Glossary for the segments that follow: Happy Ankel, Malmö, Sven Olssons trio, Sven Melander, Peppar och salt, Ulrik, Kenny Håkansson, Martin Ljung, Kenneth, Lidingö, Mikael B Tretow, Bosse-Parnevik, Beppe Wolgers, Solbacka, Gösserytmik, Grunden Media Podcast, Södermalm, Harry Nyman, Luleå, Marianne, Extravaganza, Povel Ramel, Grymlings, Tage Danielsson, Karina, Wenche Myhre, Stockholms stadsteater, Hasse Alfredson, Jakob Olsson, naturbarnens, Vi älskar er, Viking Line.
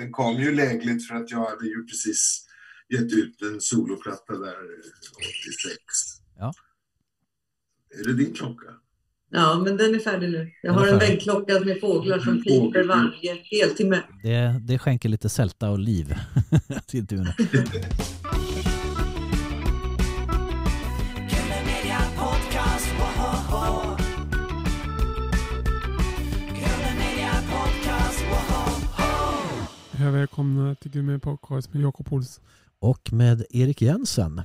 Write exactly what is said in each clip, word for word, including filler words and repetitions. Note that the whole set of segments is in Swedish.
Den kom ju lägligt för att jag hade ju precis gett ut en soloplatta där åttiosex. Ja. Är det din klocka? Ja, men den är färdig nu. Jag har en väggklocka med fåglar som piper varje heltimme. Det, det skänker lite sälta och liv till turen. Hej, välkomna till Grunden podcast med Jakob Olsson. Och med Erik Jensen.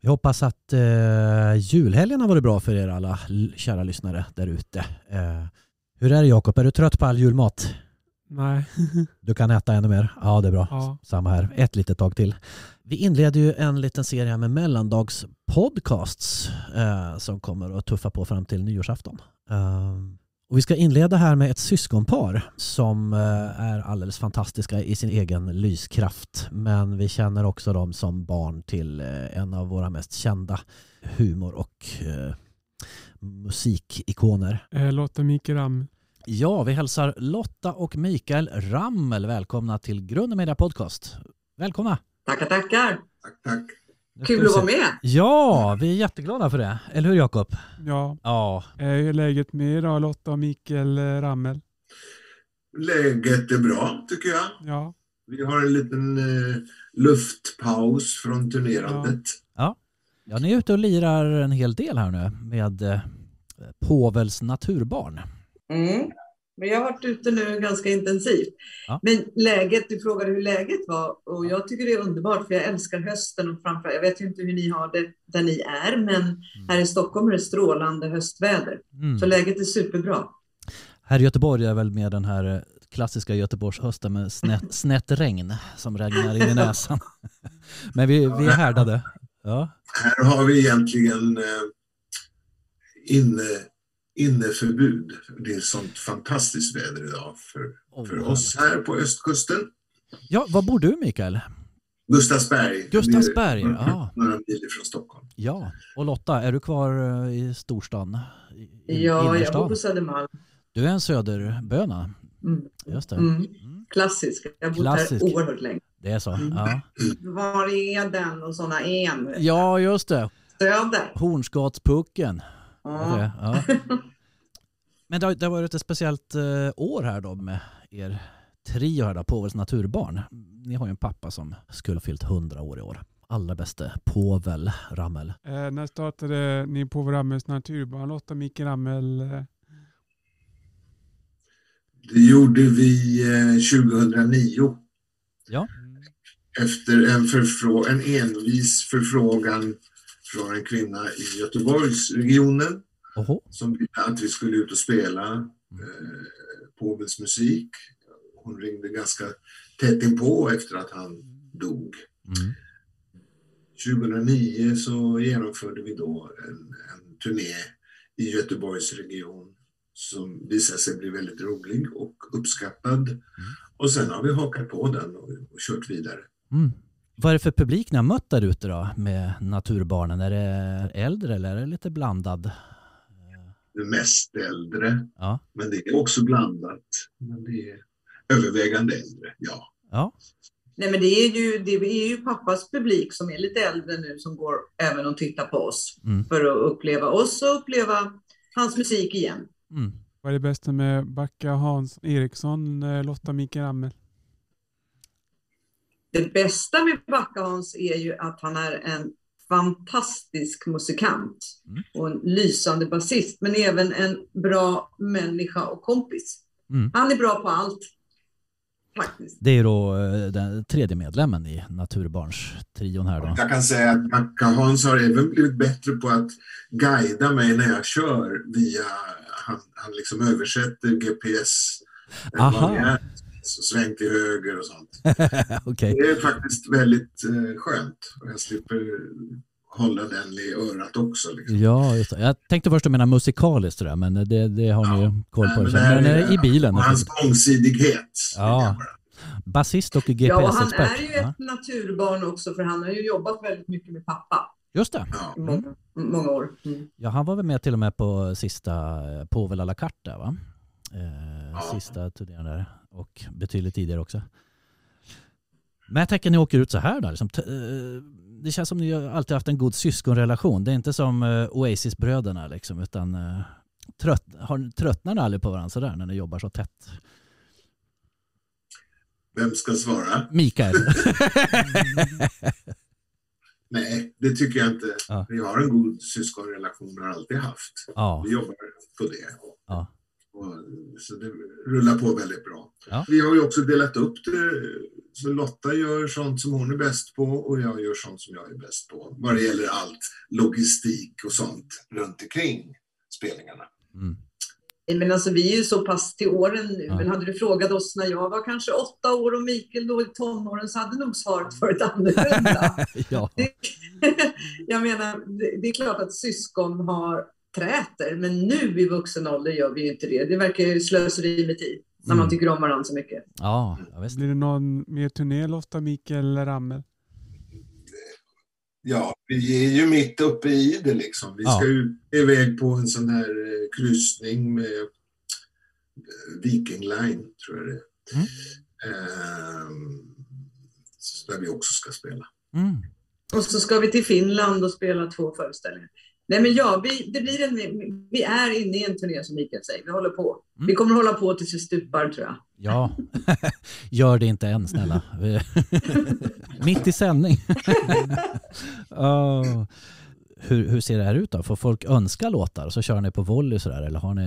Vi hoppas att eh, julhelgen har varit bra för er alla kära lyssnare där ute. Eh, hur är det, Jakob? Är du trött på all julmat? Nej. Du kan äta ännu mer? Ja, det är bra. Ja. Samma här. Ett litet tag till. Vi inleder ju en liten serie med mellandagspodcasts eh, som kommer att tuffa på fram till nyårsafton. Eh, Och vi ska inleda här med ett syskonpar som är alldeles fantastiska i sin egen lyskraft. Men vi känner också dem som barn till en av våra mest kända humor- och eh, musikikoner. Lotta och Mikael Ramel. Ja, vi hälsar Lotta och Mikael Ramel välkomna till Grunden Media Podcast. Välkomna! Tackar, tackar! Tack, tack. Kul att vara med. Ja, vi är jätteglada för det. Eller hur, Jakob? Ja. Ja. Hur är läget med idag, Lotta och Mikael Ramel? Läget är bra, tycker jag. Ja. Vi har en liten eh, luftpaus från turnerandet. Ja. Ja. Ja, ni är ute och lirar en hel del här nu med eh, Povels naturbarn. Mm. Men jag har varit ute nu ganska intensivt. Ja. Men läget, du frågade hur läget var. Och jag tycker det är underbart för jag älskar hösten. Och framförallt, jag vet ju inte hur ni har det där ni är. Men mm. här i Stockholm är det strålande höstväder. Mm. Så läget är superbra. Här i Göteborg är väl med den här klassiska Göteborgshösten med snett, snett regn som regnar in i näsan. Men vi, vi är härdade. Ja. Här har vi egentligen eh, inne... inneförbud. Det är sånt fantastiskt väder idag för, oh, för oss här på östkusten. Ja, var bor du, Mikael? Gustavsberg. Gustavsberg, ja. Några, några mil från Stockholm. Ja, och Lotta, är du kvar i storstan? I, ja, innerstan? Jag bor på Södermalm. Du är en söderböna. Mm. Just det. Mm. Klassisk. Jag har bott här oerhört länge. Det är så, mm. ja. Var är den och sådana en? Ja, just det. Söder. Hornsgatspucken. Ja. Ja. Men det har, det har varit ett speciellt eh, år här då med er trio här då, Povels naturbarn. Ni har ju en pappa som skulle ha fyllt hundra år i år. Allra bästa Povel Ramel. Eh, när startade ni Povel Ramels naturbarn? Lotta Mikael Ramel? Eh. Det gjorde vi eh, tjugohundranio. Ja. Efter en, förfrå- en envis förfrågan från en kvinna i Göteborgsregionen Oho. som ville att vi skulle ut och spela eh, Povels musik. Hon ringde ganska tätt inpå efter att han dog. Mm. tjugohundranio så genomförde vi då en, en turné i Göteborgsregion som visade sig bli väldigt rolig och uppskattad. Mm. Och sen har vi hakat på den och, och kört vidare. Mm. Vad är det för publik ni har mött där ute då med naturbarnen? Är det äldre eller är det lite blandad? Det mest äldre, ja. Men det är också blandat. Men det är övervägande äldre, ja. ja. Nej, men det är, ju, det är ju pappas publik som är lite äldre nu som går även och tittar på oss. Mm. För att uppleva oss och uppleva hans musik igen. Mm. Vad är det bästa med Backa, Hans Eriksson, Lotta Mikael Ramel? Det bästa med Bakhaus är ju att han är en fantastisk musikant mm. och en lysande basist, men även en bra människa och kompis. Mm. Han är bra på allt, faktiskt. Det är då den tredje medlemmen i Naturbarns-trion här då. Jag kan säga att Bakhaus har även blivit bättre på att guida mig när jag kör via, han, han liksom översätter G P S. Aha. Så sväng till höger och sånt. Okay. Det är faktiskt väldigt eh, skönt. Jag slipper hålla den i örat också. Liksom. Ja, just det. Jag tänkte först att mena musikaliskt där, men det, det har ja. ni ju koll på. Nej, men men är, i bilen. Hans mångsidighet. Ja. Basist och G P S-expert. Ja, och han är ju ett naturbarn också, för han har ju jobbat väldigt mycket med pappa. Just det. Ja. Mm. Många år. Mm. Ja, han var väl med till och med på sista Povel à la carte där, va? Eh, ja. Sista turnén där. Och betydligt tidigare också. Men jag tänker ni åker ut så här då. Liksom, t- det känns som ni alltid haft en god syskonrelation. Det är inte som uh, Oasis-bröderna liksom, utan uh, trött, har, tröttnar ni aldrig på varandra så där när ni jobbar så tätt? Vem ska svara? Mikael. Nej, det tycker jag inte. Ja. Vi har en god syskonrelation, har alltid haft. Ja. Vi jobbar på det. Och, ja. och, så det rullar på väldigt bra. Ja. Vi har ju också delat upp det. Så Lotta gör sånt som hon är bäst på och jag gör sånt som jag är bäst på. Vad det gäller allt logistik och sånt runt omkring spelningarna. Mm. Men alltså vi är ju så pass till åren nu, ja. Men hade du frågat oss när jag var kanske åtta år och Mikael då i tonåren så hade nog svaret varit annorlunda. Ja. det, jag menar, det, det är klart att syskon har träter, men nu i vuxen ålder gör vi ju inte det. Det verkar ju slöseri med tid när mm. man tycker om varandra så mycket. Ja, jag visst. Blir det någon mer turné ofta, Mikael Ramel? Ja, vi är ju mitt uppe i det liksom. Vi ja. ska ju iväg på en sån här kryssning med Viking Line, tror jag det är. Mm. Ehm, där vi också ska spela. Mm. Och så ska vi till Finland och spela två föreställningar. Nej men ja, vi, det blir en, vi är inne i en turné som Mikael säger. Vi håller på. Mm. Vi kommer hålla på tills vi stupar, tror jag. Ja, gör det inte än, snälla. Mitt i sändning. oh. hur, hur ser det här ut då? Får folk önska låtar så kör ni på volley sådär? Eller har ni...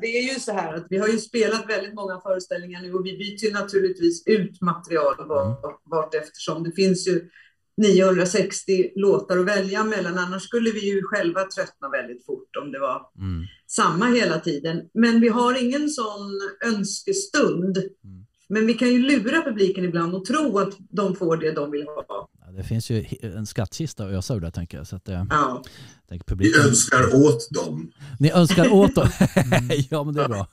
Det är ju så här att vi har ju spelat väldigt många föreställningar nu och vi byter naturligtvis ut material vart, mm. vart eftersom. Det finns ju niohundrasextio låtar att välja mellan, annars skulle vi ju själva tröttna väldigt fort om det var mm. samma hela tiden. Men vi har ingen sån önskestund. Mm. Men vi kan ju lura publiken ibland och tro att de får det de vill ha. Ja, det finns ju en skattkista och jag sa det, tänker jag. Så att det, ja. tänker publiken... Ni önskar åt dem. Ni önskar åt dem. Ja, men det är bra.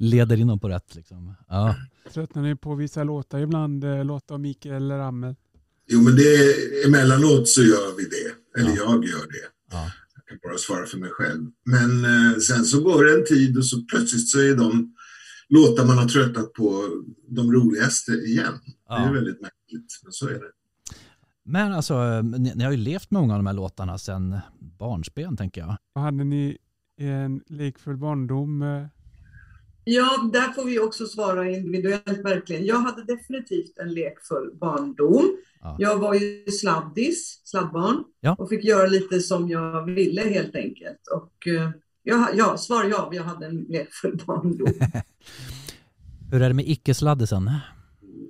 Leder in dem på rätt liksom. Ja. Tröttnar ni på vissa låtar ibland? Låtar av Mikael Ramel? Jo, men det är, emellanåt så gör vi det. Eller ja. jag gör det. Ja. Jag kan bara svara för mig själv. Men eh, sen så går det en tid och så plötsligt så är de låtar man har tröttat på de roligaste igen. Ja. Det är väldigt märkligt, men så är det. Men alltså, ni, ni har ju levt många av de här låtarna sedan barnsben, tänker jag. Vad hade ni en likfull barndom? Eh? Ja, där får vi också svara individuellt verkligen. Jag hade definitivt en lekfull barndom. Ja. Jag var ju sladdis, sladdbarn. Ja. Och fick göra lite som jag ville helt enkelt. Och ja, ja svar ja, jag hade en lekfull barndom. Hur är det med icke-sladdisen?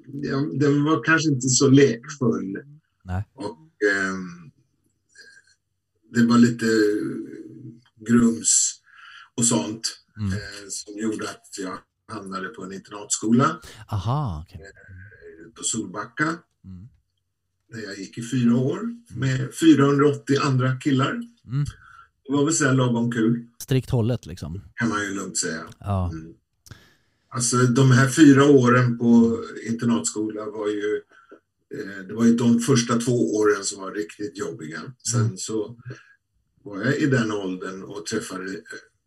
Ja, den var kanske inte så lekfull. Nej. Och eh, det var lite grums och sånt. Mm. Eh, som gjorde att jag hamnade på en internatskola. Aha, okay. eh, på Solbacka. Mm. Där jag gick i fyra år med fyrahundraåttio andra killar. Mm. Det var väl så här lagom kul. Strikt hållet liksom. Kan man ju lugnt säga. Ja. Mm. Alltså de här fyra åren på internatskola var ju, eh, det var ju de första två åren som var riktigt jobbiga. Sen mm. så var jag i den åldern och träffade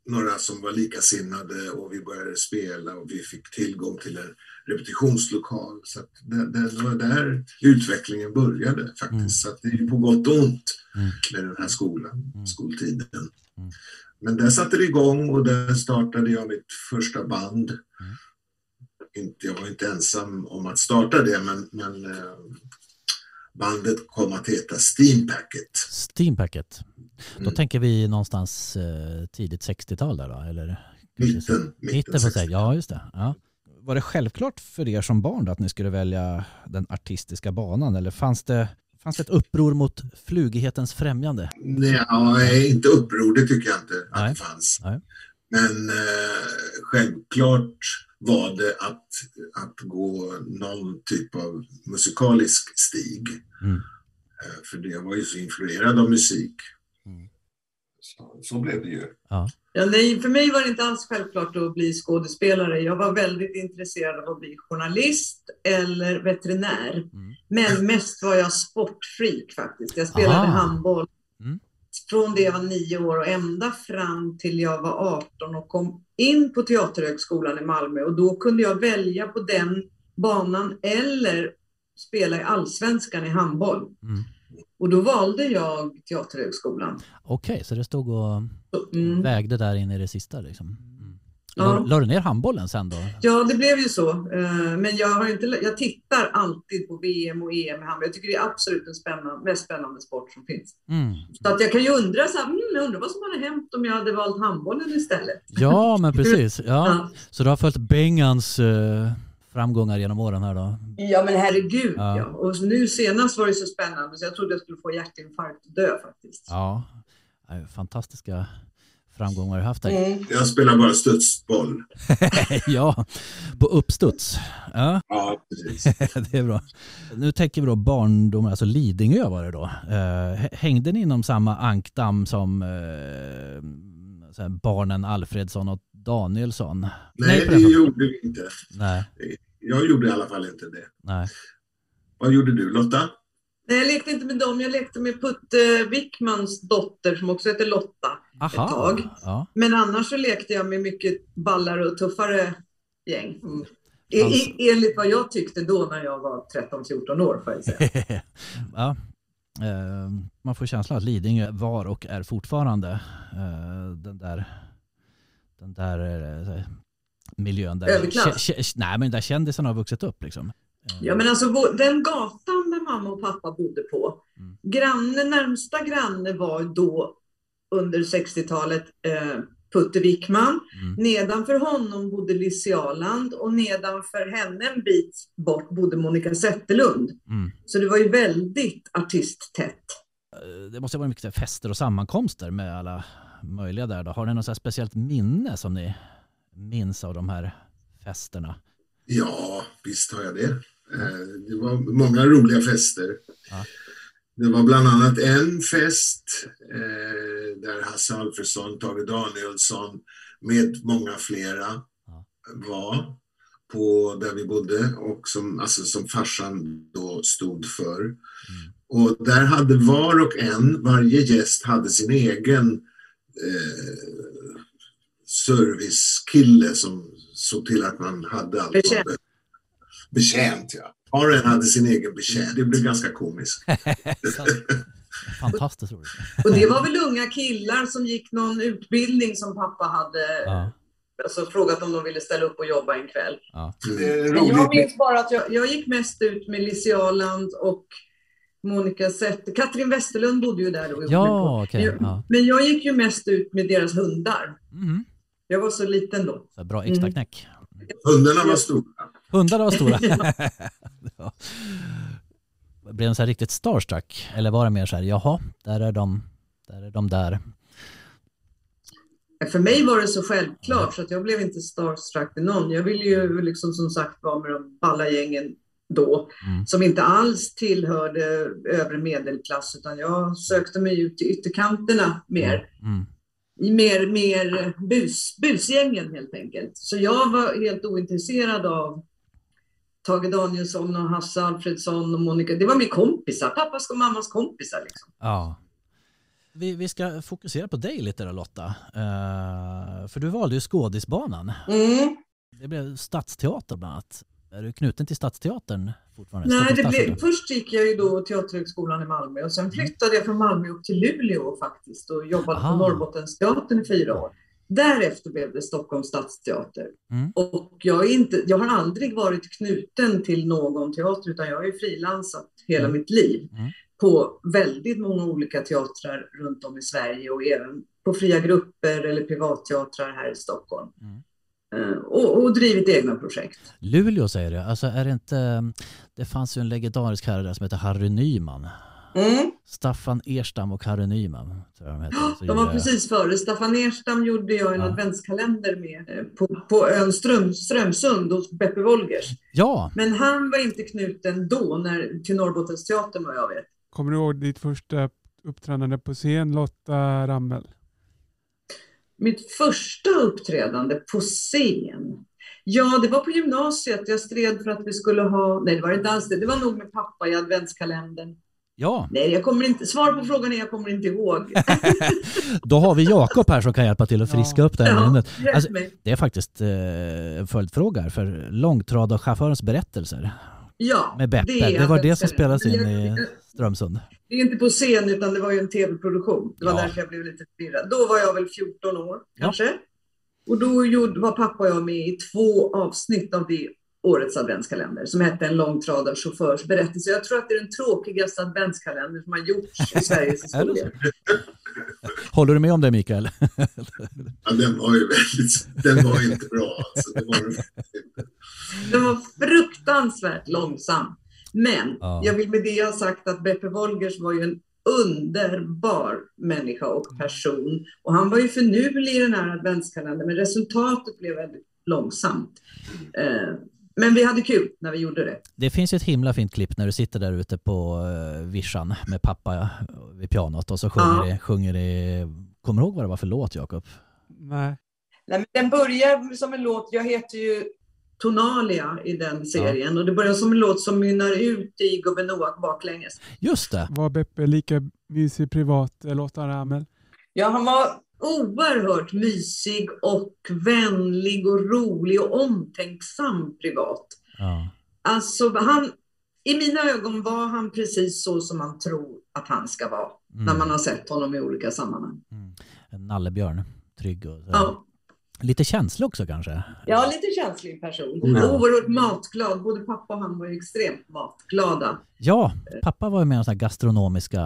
några som var likasinnade och vi började spela och vi fick tillgång till en repetitionslokal. Så att det, det var där utvecklingen började faktiskt. Mm. Så att det är på gott och ont med den här skolan, mm. skoltiden. Mm. Men där satte det igång och där startade jag mitt första band. Mm. Inte, jag var inte ensam om att starta det, men, men bandet kom att heta Steampacket. Steampacket. Då mm. tänker vi någonstans eh, tidigt sextiotal där då, eller? Mitten. Mitten får säga. Ja, just det. Ja. Var det självklart för er som barn då, att ni skulle välja den artistiska banan? Eller fanns det, fanns det ett uppror mot flugighetens främjande? Nej, inte uppror, det tycker jag inte att Nej. det fanns. Nej. Men eh, självklart var det att, att gå någon typ av musikalisk stig. Mm. Eh, för det var ju så influerad av musik. Mm. Så, så blev det ju. Ja. Ja, nej, för mig var det inte alls självklart att bli skådespelare. Jag var väldigt intresserad av att bli journalist eller veterinär. Mm. Men mest var jag sportfreak faktiskt. Jag spelade Aha. handboll mm. från det jag var nio år och ända fram till jag var arton och kom in på Teaterhögskolan i Malmö. Och då kunde jag välja på den banan eller spela i Allsvenskan i handboll. Mm. Och då valde jag Teaterhögskolan. Okej, okay, så det stod och mm. vägde där in i det sista liksom. Mm. Ja. Lade du ner handbollen sen då? Ja, det blev ju så. Men jag, har inte, jag tittar alltid på V M och E M i handboll. Jag tycker det är absolut den spännande, mest spännande sport som finns. Mm. Så att jag kan ju undra, så här, jag undrar vad som hade hänt om jag hade valt handbollen istället. Ja, men precis. Ja. Ja. Så du har följt Bengans... Uh... framgångar genom åren här då? Ja, men herregud, ja. ja. Och nu senast var det så spännande så jag trodde jag skulle få hjärtinfarkt och dö faktiskt. Ja, fantastiska framgångar du haft där. Mm. Jag spelar bara studsboll. Ja, på uppstuds. Ja, ja precis. Det är bra. Nu tänker vi då barndom, alltså Lidingö var det då. Hängde ni inom samma ankdam som eh, barnen Alfredson och Danielsson? Nej, det gjorde vi inte. Nej. Jag gjorde i alla fall inte det. Nej. Vad gjorde du, Lotta? Nej, jag lekte inte med dem. Jag lekte med Putte Wickmans dotter som också heter Lotta. Aha. Ett tag. Ja. Men annars så lekte jag med mycket ballare och tuffare gäng. Mm. Alltså. E- enligt vad jag tyckte då när jag var tretton fjorton år får jag säga. Ja. eh, man får känslan att Lidingö var och är fortfarande eh, den där den där här, miljön där k- k- nej, men den där kändisen har vuxit upp liksom. Ja, men alltså den gatan där mamma och pappa bodde på. Mm. Granne, närmsta granne var då under sextiotalet eh, Putte Wickman. Mm. Nedanför honom bodde Lisealand och nedanför henne en bit bort bodde Monica Zetterlund. Mm. Så det var ju väldigt artisttätt. Det måste vara mycket fester och sammankomster med alla möjliga där då. Har ni något så här speciellt minne som ni minns av de här festerna? Ja, visst har jag det. Det var många roliga fester. Ja. Det var bland annat en fest där Hasse Alfredson, Tage Danielsson med många flera var på där vi bodde och som, alltså som farsan då stod för. Mm. Och där hade var och en, varje gäst hade sin egen Eh, servicekille som såg till att man hade allt. Betjänt. Betjänt, ja. Aren hade sin egen betjänt. Det blev ganska komiskt. Fantastiskt roligt. Och det var väl unga killar som gick någon utbildning som pappa hade ja. Alltså, frågat om de ville ställa upp och jobba en kväll. Ja. Men jag minns bara att jag, jag gick mest ut med Lisealand och Monica Zetterlund. Katrin Westerlund bodde ju där då. Ja, okay, jag, ja. Men jag gick ju mest ut med deras hundar. Mm. Jag var så liten då. Så bra extra knäck. Mm. Hundarna var stora. Hundarna var stora. Ja. Blev de så här riktigt starstruck? Eller var det mer så här, jaha, där är de där. Är de där. För mig var det så självklart ja. Så att jag blev inte starstruck till någon. Jag ville ju liksom som sagt vara med de balla gängen då, mm. som inte alls tillhörde övre medelklass utan jag sökte mig ut i ytterkanterna mer. Mm. Mer, mer bus, busgängen helt enkelt. Så jag var helt ointresserad av Tage Danielsson och Hasse Alfredson och Monica. Det var min kompisar, pappas och mammas kompisar liksom. Ja. Vi, vi ska fokusera på dig lite då Lotta. Uh, för du valde ju skådisbanan. Mm. Det blev Stadsteater bland annat. Är du knuten till Stadsteatern fortfarande? Nej, det blev, först gick jag ju då Teaterhögskolan i Malmö och sen flyttade jag från Malmö upp till Luleå faktiskt och jobbade Aha. på Norrbottens teatern i fyra år. Därefter blev det Stockholms stadsteater. Mm. Och jag, är inte, jag har aldrig varit knuten till någon teater utan jag har ju frilansat hela mm. mitt liv mm. på väldigt många olika teatrar runt om i Sverige och även på fria grupper eller privatteatrar här i Stockholm. Mm. Och, och drivit egna projekt. Luleå säger jag. Alltså är det inte... Det fanns ju en legendarisk herre där som heter Harry Nyman. Mm. Staffan Erstam och Harry Nyman. Tror jag de heter. Så de var jag... precis före. Staffan Erstam gjorde jag en ja. adventskalender med på, på ön Ström, Strömsund hos Beppe Wolgers. Ja. Men han var inte knuten då när, till Norrbottens teatern vad jag vet. Kommer du ihåg ditt första uppträdande på scen, Lotta Ramel? Mitt första uppträdande på scen. Ja, det var på gymnasiet. Jag stred för att vi skulle ha... Nej, det var inte alls det. Det var nog med pappa i adventskalendern. Ja. Nej, jag kommer inte... Svar på frågan är jag kommer inte ihåg. Då har vi Jakob här som kan hjälpa till att friska ja. upp det här. Ja, rätt alltså, det är faktiskt eh, följdfrågor för långtradarchaufförens berättelser. Ja, med Beppe. Det, det var det som spelades in i Strömsund. Det är inte på scen utan det var ju en tv-produktion. Det var ja. Därför jag blev lite förvirrad. Då var jag väl fjorton år kanske. Ja. Och då gjorde, var pappa och jag med i två avsnitt av det årets adventskalender som hette En lång trad av chaufförsberättelser. Jag tror att det är den tråkigaste adventskalender som har gjorts i Sveriges historia. Håller du med om det, Mikael? Ja, den var ju väldigt, den var inte bra. Alltså. Det var, den var fruktansvärt långsam. Men ja. Jag vill med det jag sagt att Beppe Wolgers var ju en underbar människa och person. Och han var ju förnulig i den här adventskalendern, men resultatet blev väldigt långsamt. Eh, Men vi hade kul när vi gjorde det. Det finns ju ett himla fint klipp när du sitter där ute på vischan med pappa vid pianot och så sjunger ja. det, sjunger det. Kommer du ihåg vad det var för låt, Jakob? Nej. Nej, men den börjar som en låt, jag heter ju Tonalia i den serien ja. Och det börjar som en låt som mynnar ut i Gouverneur baklänges. Just det. Var Beppe lika mysig privat, låtar Ramel? Ja, han var oerhört mysig och vänlig och rolig och omtänksam privat. Ja. Alltså han, i mina ögon var han precis så som man tror att han ska vara. Mm. När man har sett honom i olika sammanhang. Mm. En nallebjörn, trygg och ja. Lite känslig också kanske? Ja, lite känslig person. Mm. Oerhört matglad. Både pappa och han var ju extremt matglada. Ja, pappa var ju med i sådana gastronomiska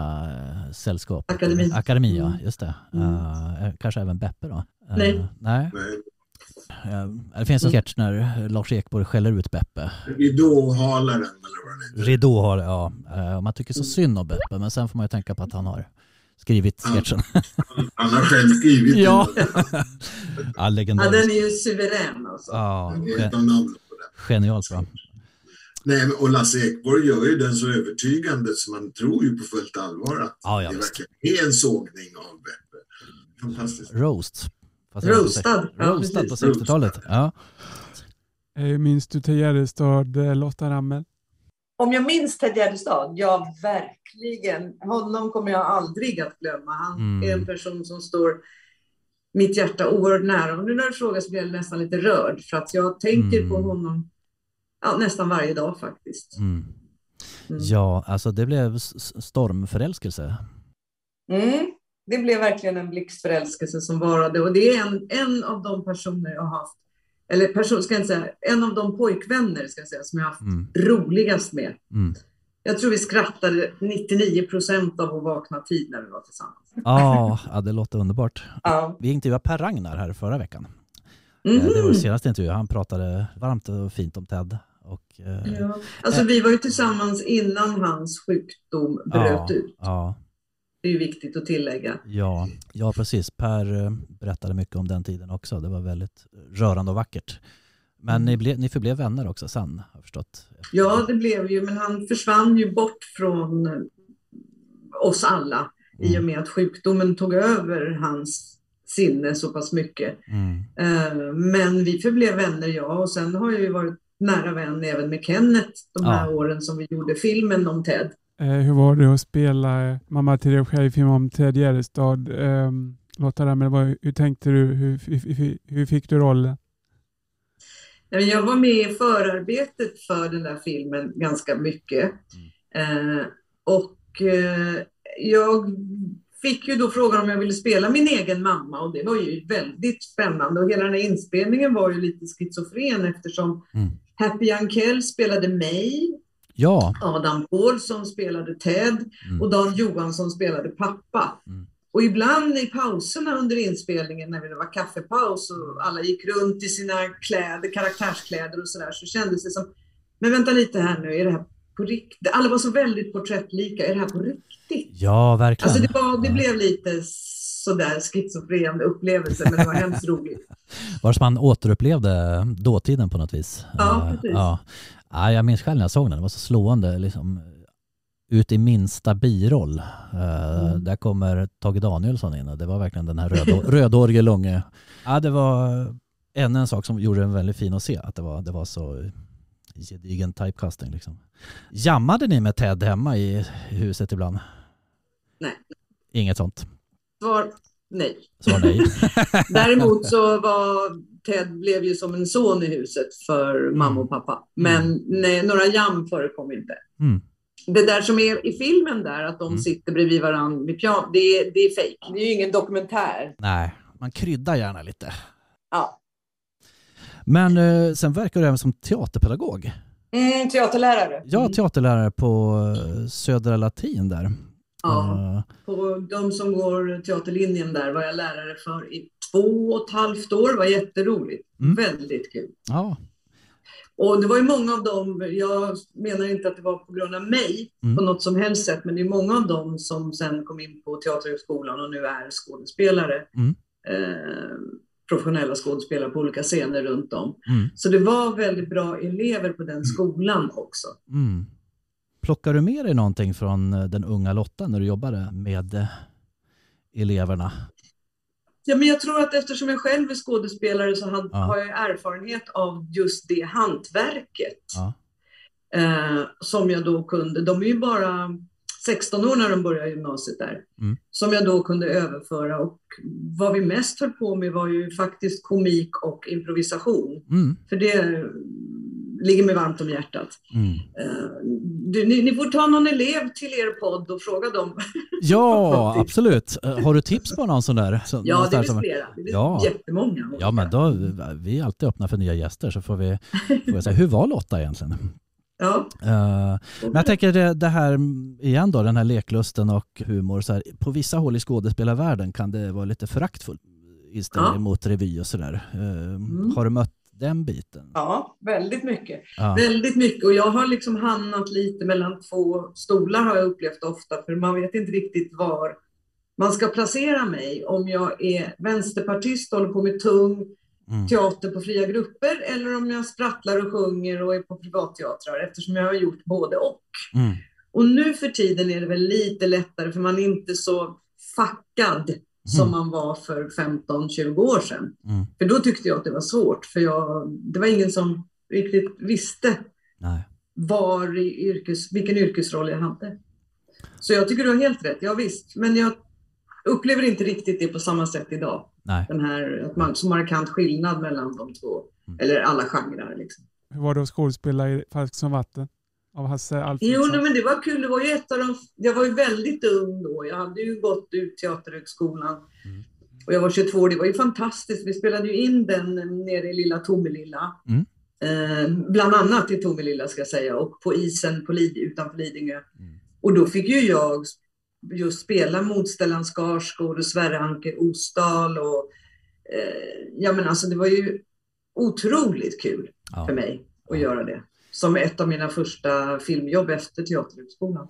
sällskap. Akademi. Akademi, ja, just det. Mm. Uh, kanske även Beppe då? Nej. Uh, nej. nej. Uh, det finns en sketch när Lars Ekborg skäller ut Beppe. Ridåhalaren eller vad det heter. Ridåhalaren, ja. Uh, man tycker så synd om Beppe, men sen får man ju tänka på att han har skrivit sketchen. Han, han har själv skrivit ja. den. Ja, legendarisk. Ja, den är ju suverän alltså. Ja, gen- genialt bra. Nej, och Lasse Ekborg gör ju den så övertygande så man tror ju på fullt allvar att ja, ja, det verkligen är en sågning av Beppe. Fantastiskt. Roast. Fast Roastad. Ja, Roastad på sextiotalet. Ja. Minns du Ted Gärdestad, Lotta Ramel? Om jag minns Ted Gärdestad, ja verkligen. Honom kommer jag aldrig att glömma. Han mm. är en person som står mitt hjärta oerhört nära. Om du när du frågar så blir jag nästan lite rörd. För att jag tänker mm. på honom ja, nästan varje dag faktiskt. Mm. Mm. Ja, alltså det blev stormförälskelse. Mm. Det blev verkligen en blixtförälskelse som varade. Och det är en, en av de personer jag har haft. Eller person, ska jag säga, en av de pojkvänner ska jag säga, som jag har haft mm. roligast med. Mm. Jag tror vi skrattade nittionio procent av att vakna tid när vi var tillsammans. Ah, ja, det låter underbart. Ja. Vi intervjuade Per Ragnar här förra veckan. Mm. Det var det senaste intervju. Han pratade varmt och fint om Ted. Och, eh, ja. Alltså eh. vi var ju tillsammans innan hans sjukdom bröt ja, ut. Ja. Det är viktigt att tillägga. Ja, ja, precis. Per berättade mycket om den tiden också. Det var väldigt rörande och vackert. Men ni, ble, ni förblev vänner också sen, har förstått. Ja, det blev ju. Men han försvann ju bort från oss alla. Mm. I och med att sjukdomen tog över hans sinne så pass mycket. Mm. Men vi förblev vänner, ja. Och sen har jag ju varit nära vän även med Kenneth. De här ja. åren som vi gjorde filmen om Ted. Eh, hur var det att spela mamma till dig själv i film om Ted Gärdestad? Eh, Lotta Ramel, vad, hur tänkte du? Hur, hur, hur fick du rollen? Jag var med i förarbetet för den där filmen ganska mycket. Mm. Eh, och eh, jag fick ju då frågan om jag ville spela min egen mamma. Och det var ju väldigt spännande. Och hela den här inspelningen var ju lite schizofren eftersom mm. Happy Ankel spelade mig. Ja. Adam Olsson spelade Ted mm. och Dan Johansson spelade pappa. Mm. Och ibland i pauserna under inspelningen när det var kaffepaus och alla gick runt i sina kläder, karaktärskläder och sådär, så kändes det som, men vänta lite här nu, är det här på riktigt? Alla var så väldigt porträttlika, är det här på riktigt? Ja, verkligen. Alltså det, var, det blev lite sådär schizofren upplevelse, men det var hemskt roligt. Vars man återupplevde dåtiden på något vis. Ja, precis. Ja. Ja, jag minns själv när jag såg den. Det var så slående. Liksom, ut i minsta biroll. Uh, mm. Där kommer Tage Danielsson in. Och det var verkligen den här röd, rödårige långe. Ja, det var ännu en sak som gjorde den väldigt fin att se. Att det var, det var så gedigen typecasting. Liksom. Jammade ni med Ted hemma i huset ibland? Nej. Inget sånt? Svar nej. Svar nej. Däremot så var Ted blev ju som en son i huset för mamma och pappa. Men mm. nej, några jam förekom inte. Mm. Det där som är i filmen där, att de mm. sitter bredvid varandra vid pian, det, det är fejk. Det är ju ingen dokumentär. Nej, man kryddar gärna lite. Ja. Men eh, sen verkar du även som teaterpedagog. Mm, teaterlärare. Ja, teaterlärare på Södra Latin där. Ja, på de som går teaterlinjen där var jag lärare för i två och ett halvt år. Det var jätteroligt. Mm. Väldigt kul. Ja. Och det var ju många av dem, jag menar inte att det var på grund av mig mm. på något som helst sätt, men det är många av dem som sen kom in på teaterhögskolan och nu är skådespelare. Mm. Eh, professionella skådespelare på olika scener runt om. Mm. Så det var väldigt bra elever på den skolan också. Mm. Plockar du med dig någonting från den unga Lotta när du jobbade med eleverna? Ja, men jag tror att eftersom jag själv är skådespelare så hade, ja. har jag erfarenhet av just det hantverket. Ja. Eh, som jag då kunde, de är ju bara sexton år när de började gymnasiet där. Mm. Som jag då kunde överföra, och vad vi mest höll på med var ju faktiskt komik och improvisation. Mm. För det ligger mig varmt om hjärtat. Mm. Uh, du, ni, ni får ta någon elev till er podd och fråga dem. Ja, absolut. Uh, har du tips på någon sån där? Så, ja, det finns flera. Det finns ja. jättemånga. Ja, men då, vi är alltid öppna för nya gäster, så får vi, får vi säga, hur var Lotta egentligen? Ja. Uh, men jag tänker det, det här igen då, den här leklusten och humor. Så här, på vissa håll i skådespelarvärlden kan det vara lite föraktfullt istället ja. mot revy och sådär. Uh, mm. Har du mött den biten? Ja, väldigt mycket. Ja. Väldigt mycket. Och jag har liksom hamnat lite mellan två stolar, har jag upplevt ofta. För man vet inte riktigt var man ska placera mig. Om jag är vänsterpartist och håller på med tung mm. teater på fria grupper. Eller om jag sprattlar och sjunger och är på privatteatrar. Eftersom jag har gjort både och. Mm. Och nu för tiden är det väl lite lättare. För man är inte så fackad. Mm. Som man var för femton tjugo år sedan. Mm. För då tyckte jag att det var svårt. För jag, det var ingen som riktigt visste Nej. var i yrkes, vilken yrkesroll jag hade. Så jag tycker du har helt rätt. Ja, visst. Men jag upplever inte riktigt det på samma sätt idag. Nej. Den här att man, så markant skillnad mellan de två. Mm. Eller alla genrer liksom. Hur var det att skådespela i Falsk som vatten? Av Hasse Alfredson. Jo, men det var kul. Det var ju ett av de... Jag var ju väldigt ung då. Jag hade ju gått ut teaterhögskolan. Mm. Och jag var tjugotvå år. Det var ju fantastiskt. Vi spelade ju in den nere i lilla Tomelilla. Mm. Eh, bland annat i Tomelilla ska jag säga. Och på isen på Lid- utanför Lidingö. Mm. Och då fick ju jag just spela mot Stellan Skarsgård och Sverre Anker Ostal. Och, eh, ja, men alltså det var ju otroligt kul ja. för mig att ja. göra det. Som ett av mina första filmjobb efter teaterhögskolan.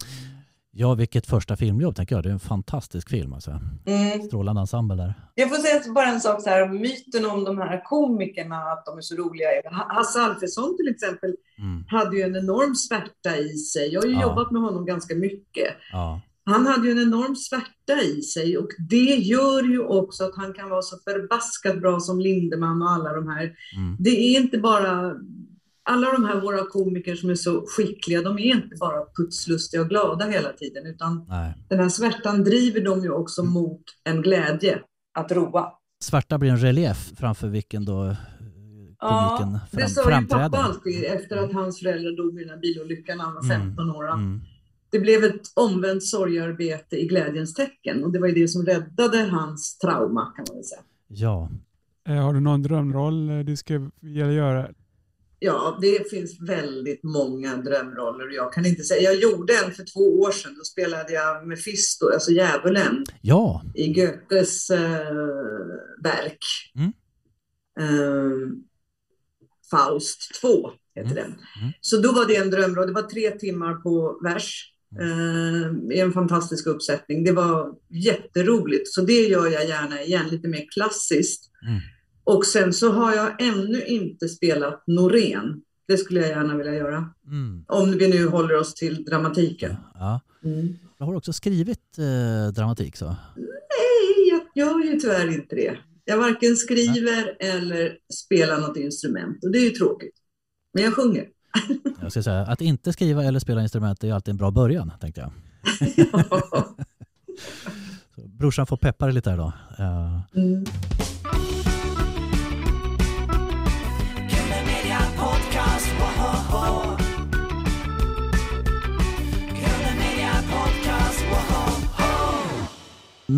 Ja, vilket första filmjobb tänker jag. Det är en fantastisk film. Alltså. Mm. Strålande ensemble där. Jag får säga bara en sak så här. Myten om de här komikerna, att de är så roliga. Hasse Alfredson till exempel mm. hade ju en enorm svärta i sig. Jag har ju ja. jobbat med honom ganska mycket. Ja. Han hade ju en enorm svärta i sig. Och det gör ju också att han kan vara så förbaskat bra som Lindemann och alla de här. Mm. Det är inte bara... Alla de här våra komiker som är så skickliga, de är inte bara putslustiga och glada hela tiden, utan Nej. den här svärtan driver dem ju också mm. mot en glädje att roa. Svärta blir en relief framför vilken då komiken ja, fram, framträder. Det sa ju pappa alltid efter att hans föräldrar dog i den här bilolyckan när han var femton år. Mm. Det blev ett omvänt sorgarbete i glädjens tecken, och det var ju det som räddade hans trauma kan man väl säga. Ja. Har du någon drömroll du skulle vilja göra? Ja, det finns väldigt många drömroller. Jag kan inte säga. Jag gjorde en för två år sedan. Då spelade jag Mephisto, alltså djävulen. Ja. I Goethes eh, verk. Mm. Eh, Faust två heter mm. den. Mm. Så då var det en drömroll. Det var tre timmar på vers. Eh, en fantastisk uppsättning. Det var jätteroligt. Så det gör jag gärna igen. Lite mer klassiskt. Mm. Och sen så har jag ännu inte spelat Norén. Det skulle jag gärna vilja göra. Mm. Om vi nu håller oss till dramatiken. Ja, ja. Mm. Jag har också skrivit eh, dramatik så? Nej, jag gör ju tyvärr inte det. Jag varken skriver ja. eller spelar något instrument. Och det är ju tråkigt. Men jag sjunger. Jag ska säga, att inte skriva eller spela instrument är alltid en bra början, tänkte jag. Ja. Brorsan får peppa det lite här då. Uh. Mm.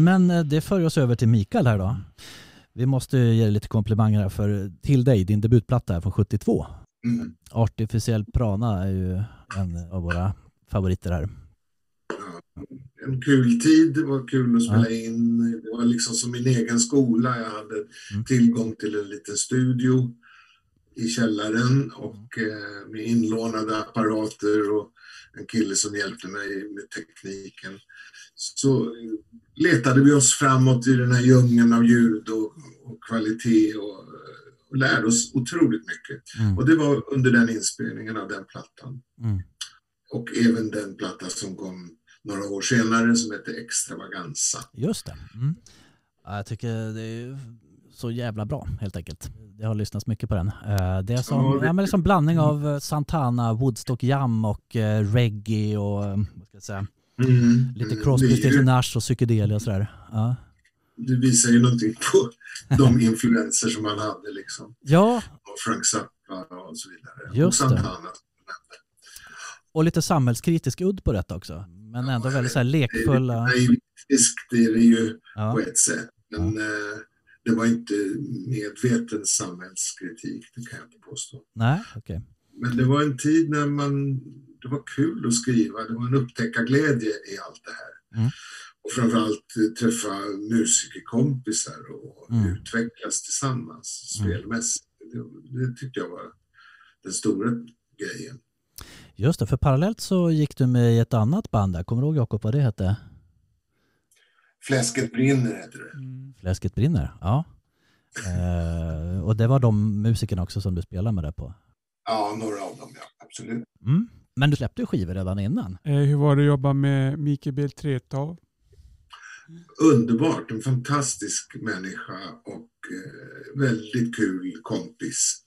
Men det för oss över till Mikael här då. Vi måste ge dig lite komplimanger här för, till dig, din debutplatta här från sjuttiotvå. Mm. Artificiell prana är ju en av våra favoriter här. En kul tid, det var kul att spela in. Det var liksom som min egen skola. Jag hade mm. tillgång till en liten studio i källaren och eh, med inlånade apparater och en kille som hjälpte mig med tekniken. Så letade vi oss framåt i den här djungeln av ljud och, och kvalitet och, och lärde oss otroligt mycket. Mm. Och det var under den inspelningen av den plattan. Mm. Och även den platta som kom några år senare som heter Extravaganza. Just det. Mm. Jag tycker det är så jävla bra helt enkelt. Jag har lyssnat mycket på den. Det är som, ja, det... ja, men liksom blandning av Santana, Woodstock Jam och reggae och vad ska jag säga, mm, lite crossbeat och psykedelia och sådär. Ja. Det visar ju någonting på de influenser som han hade liksom. Ja. Och Frank Zappa och så vidare. Just och Santana. Det. Och lite samhällskritisk udd på detta också. Men ja, ändå väldigt så här lekfulla... Naivistiskt är det ju ja. på ett sätt. Men ja. eh, det var inte medveten samhällskritik, det kan jag inte påstå. Nej, okej. Okay. Men det var en tid när man... Det var kul att skriva. Det var en upptäckarglädje i allt det här. Mm. Och framförallt träffa musikerkompisar och mm. utvecklas tillsammans spelmässigt. Det, det tyckte jag var den stora grejen. Just det, för parallellt så gick du med i ett annat band där. Kommer du ihåg, Jakob, vad det hette? Fläsket brinner heter det. Mm. Fläsket brinner, ja. eh, och det var de musikerna också som du spelade med där på? Ja, några av dem, ja. Absolut. Mm. Men du släppte ju skivor redan innan. Eh, hur var det att jobba med Mikael Beltretav? Underbart, en fantastisk människa och eh, väldigt kul kompis.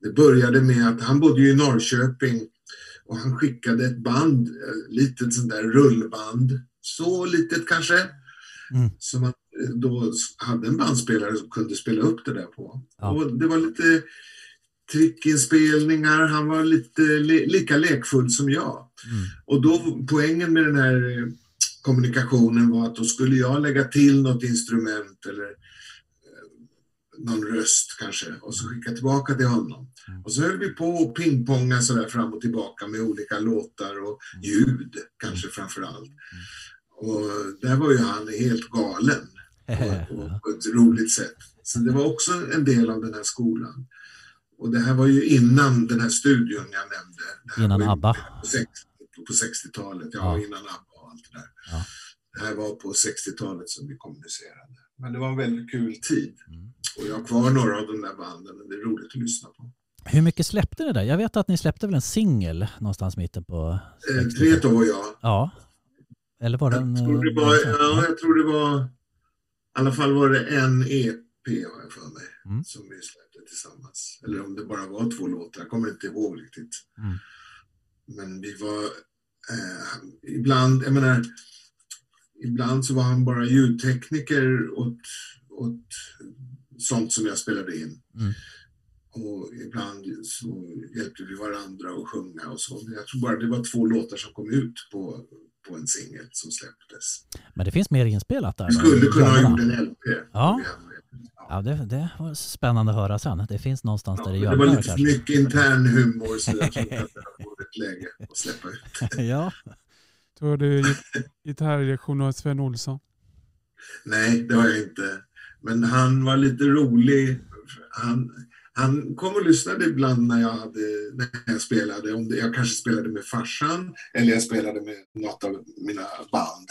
Det började med att han bodde ju i Norrköping och han skickade ett band, ett litet sånt där rullband, så litet kanske, mm. som att då hade en bandspelare som kunde spela upp det där på. Ja. Och det var lite trickinspelningar, han var lite le- lika lekfull som jag. Mm. Och då poängen med den här kommunikationen var att då skulle jag lägga till något instrument eller... någon röst kanske, och så skicka tillbaka till honom. Och så höll vi på och pingponga sådär fram och tillbaka med olika låtar och ljud, kanske framförallt. Och där var ju han helt galen på, på, på ett roligt sätt. Så det var också en del av den här skolan. Och det här var ju innan den här studion jag nämnde. Det här innan ABBA. På sextiotalet, ja, ja, innan ABBA och allt det där. Ja. Det här var på sextiotalet som vi kommunicerade. Men det var en väldigt kul tid. Mm. Och jag har kvar några av de där banden. Men det är roligt att lyssna på. Hur mycket släppte det där? Jag vet att ni släppte väl en singel någonstans mitten på... Tret och jag. Ja. Eller var den... Jag tror det var, ja, jag tror det var... I alla fall var det en E P har jag för mig. Mm. Som vi släppte tillsammans. Eller om det bara var två låtar. Jag kommer inte ihåg riktigt. Mm. Men vi var... Eh, ibland... Jag menar... Ibland så var han bara ljudtekniker åt, åt sånt som jag spelade in. Mm. Och ibland så hjälpte vi varandra att sjunga och så. Men jag tror bara det var två låtar som kom ut på, på en singel som släpptes. Men det finns mer inspelat där. Vi skulle kunna ha gjort en L P. Ja, ja. ja det, det var spännande att höra sen. Det finns någonstans ja, där det gör. Det var lite kanske. Mycket intern humor så jag tror att det här var ett läge att släppa ut. Ja. Så har du gitarrreaktion av Sven Olsson? Nej, det har jag inte. Men han var lite rolig. Han, han kom och lyssnade ibland när jag, hade, när jag spelade. Om det, jag kanske spelade med farsan eller jag spelade med något av mina band.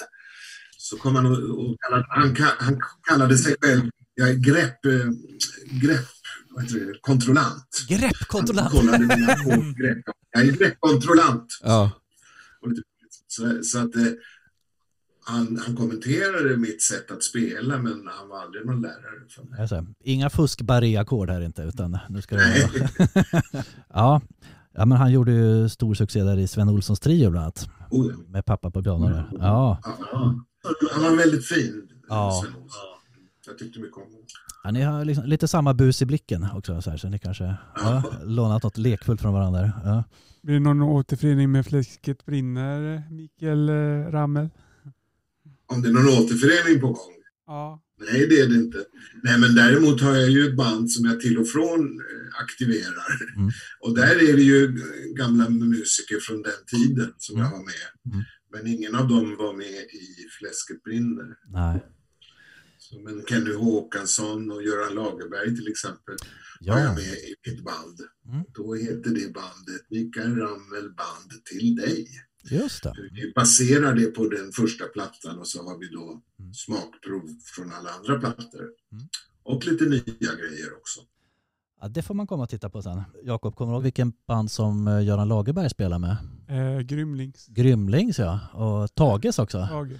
Så kom han och, och kallade, han, han kallade sig själv jag är grepp, grepp, vad heter det, kontrollant. Greppkontrollant. Han kollade mina kort, grepp. Jag är greppkontrollant. Ja. Och lite Så, så att det, han, han kommenterade mitt sätt att spela, men han var aldrig någon lärare för mig. Alltså, inga fuskbarriakord här inte, utan nu ska det vara. ja. ja, men han gjorde ju stor succé där i Sven Olssons trio bland annat. Oh, ja. Med pappa på piano. Oh, ja. Ja. ja. Han var väldigt fin, ja. Sven Olsson. Jag tyckte mycket om honom. Ja, ni har liksom lite samma bus i blicken också, så, här, så ni kanske ja. har lånat något lekfullt från varandra. Ja. Blir det någon återförening med Fläsket brinner, Mikael Ramel? Om det är någon återförening på gång? Ja. Nej, det är det inte. Nej, men däremot har jag ju ett band som jag till och från aktiverar. Mm. Och där är det ju gamla musiker från den tiden som mm. jag var med. Mm. Men ingen av dem var med i Fläsket brinner. Nej. Så, men Kenny Håkansson och Göran Lagerberg till exempel ja. var jag med i ett band. Mm. Då heter det bandet Mikael Ramel band till dig. Just det. Vi baserar det på den första plattan och så har vi då mm. smakprov från alla andra plattor. Mm. Och lite nya grejer också. Ja, det får man komma och titta på sen. Jakob, kommer du ihåg vilken band som Göran Lagerberg spelar med? Eh, Grymlings. Grymlings, ja. Och Tages också. Tage.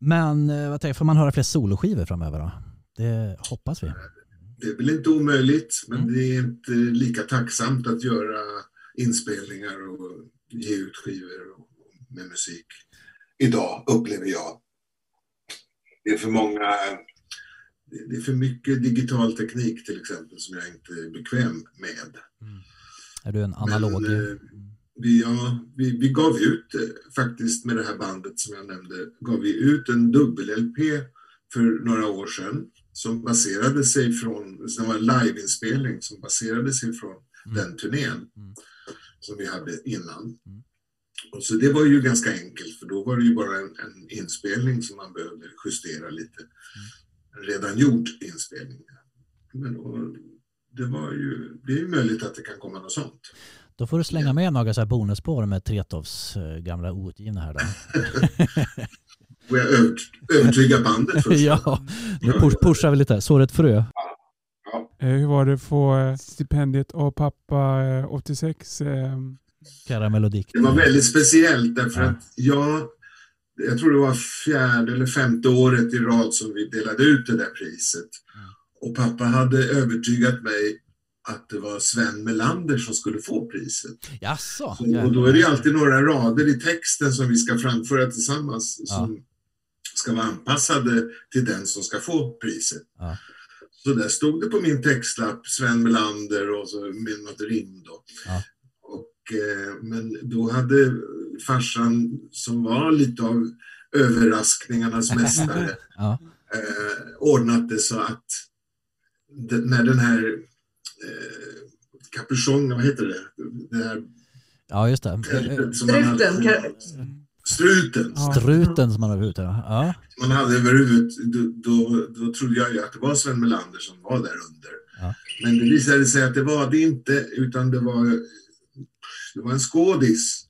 Men vad tänker, får man höra fler soloskivor framöver då? Det hoppas vi. Det är väl inte omöjligt, men mm. det är inte lika tacksamt att göra inspelningar och ge ut skivor och med musik. Idag upplever jag. Det är för många... Det är för mycket digital teknik till exempel som jag inte är bekväm med. Mm. Är du en analog? Men, vi, ja, vi, vi gav ut faktiskt med det här bandet som jag nämnde. Gav vi ut en dubbel-L P för några år sedan. Som baserade sig från... Det var en liveinspelning som baserade sig från mm. den turnén. Mm. Som vi hade innan. Mm. Och så det var ju ganska enkelt. För då var det ju bara en, en inspelning som man behövde justera lite. Mm. Redan gjort inspelningar. Men då, det var ju det är ju möjligt att det kan komma något sånt. Då får du slänga med några så här bonusspår med Tretovs gamla outgivna här då. Får jag övert, övertyga bandet först? Ja, nu pushar vi lite. Såret frö. Ja. Ja. Hur var det på stipendiet av pappa åttiosex? Karamellodik. Det var väldigt speciellt därför ja. att jag Jag tror det var fjärde eller femte året i rad som vi delade ut det där priset. Mm. Och pappa hade övertygat mig att det var Sven Melander som skulle få priset. Jaså, så, och då är det alltid några rader i texten som vi ska framföra tillsammans. Ja. Som ska vara anpassade till den som ska få priset. Ja. Så där stod det på min textlapp Sven Melander och så med något rim då. Ja. Och, men då hade... farsan som var lite av överraskningarnas mästare ja. eh, ordnat det så att de, när den här eh, kapuschongen, vad heter det? det här, ja just det. Struten. Hade, struten. Ja. Struten som man hade över ja. Man hade över huvudet, då, då, då trodde jag ju att det var Sven Melander som var där under. Ja. Men det visade sig att det var det inte utan det var, det var en skådis.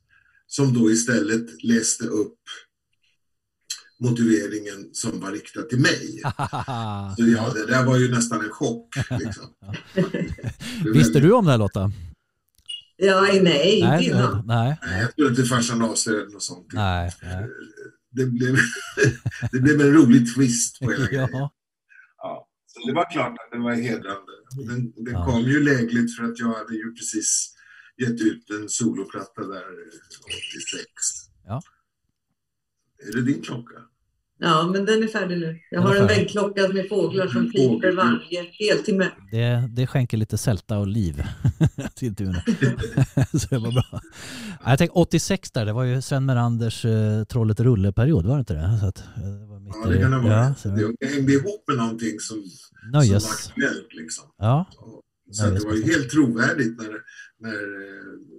Som då istället läste upp motiveringen som var riktad till mig. Så ja, det där var ju nästan en chock. Liksom. Visste du om det här, Lotta? Ja, nej, nej, inte innan. Nej, nej. Jag tror inte farsan avslöjade något sånt. Nej, nej. Det, blev, det blev en rolig twist på hela grejen. Ja. Ja, så det var klart att det var hedrande. Den, den ja. kom ju lägligt för att jag hade ju precis... gett ut en soloplatta där åttiosex. Ja. Är det din klocka? Ja, men den är färdig nu. Jag den har en väggklocka med fåglar som piper varje heltimme. Det, det skänker lite sälta och liv till turen. Så det var bra. Jag tänkte åttiosex där, det var ju Sven Meranders uh, Trollet Rulle-period, var det inte det? Så att, det var mitt ja, det kan det vara. Ja, så... Det hängde ihop med någonting som, no, som yes. var aktuellt liksom. Ja. Så det var ju helt trovärdigt när, när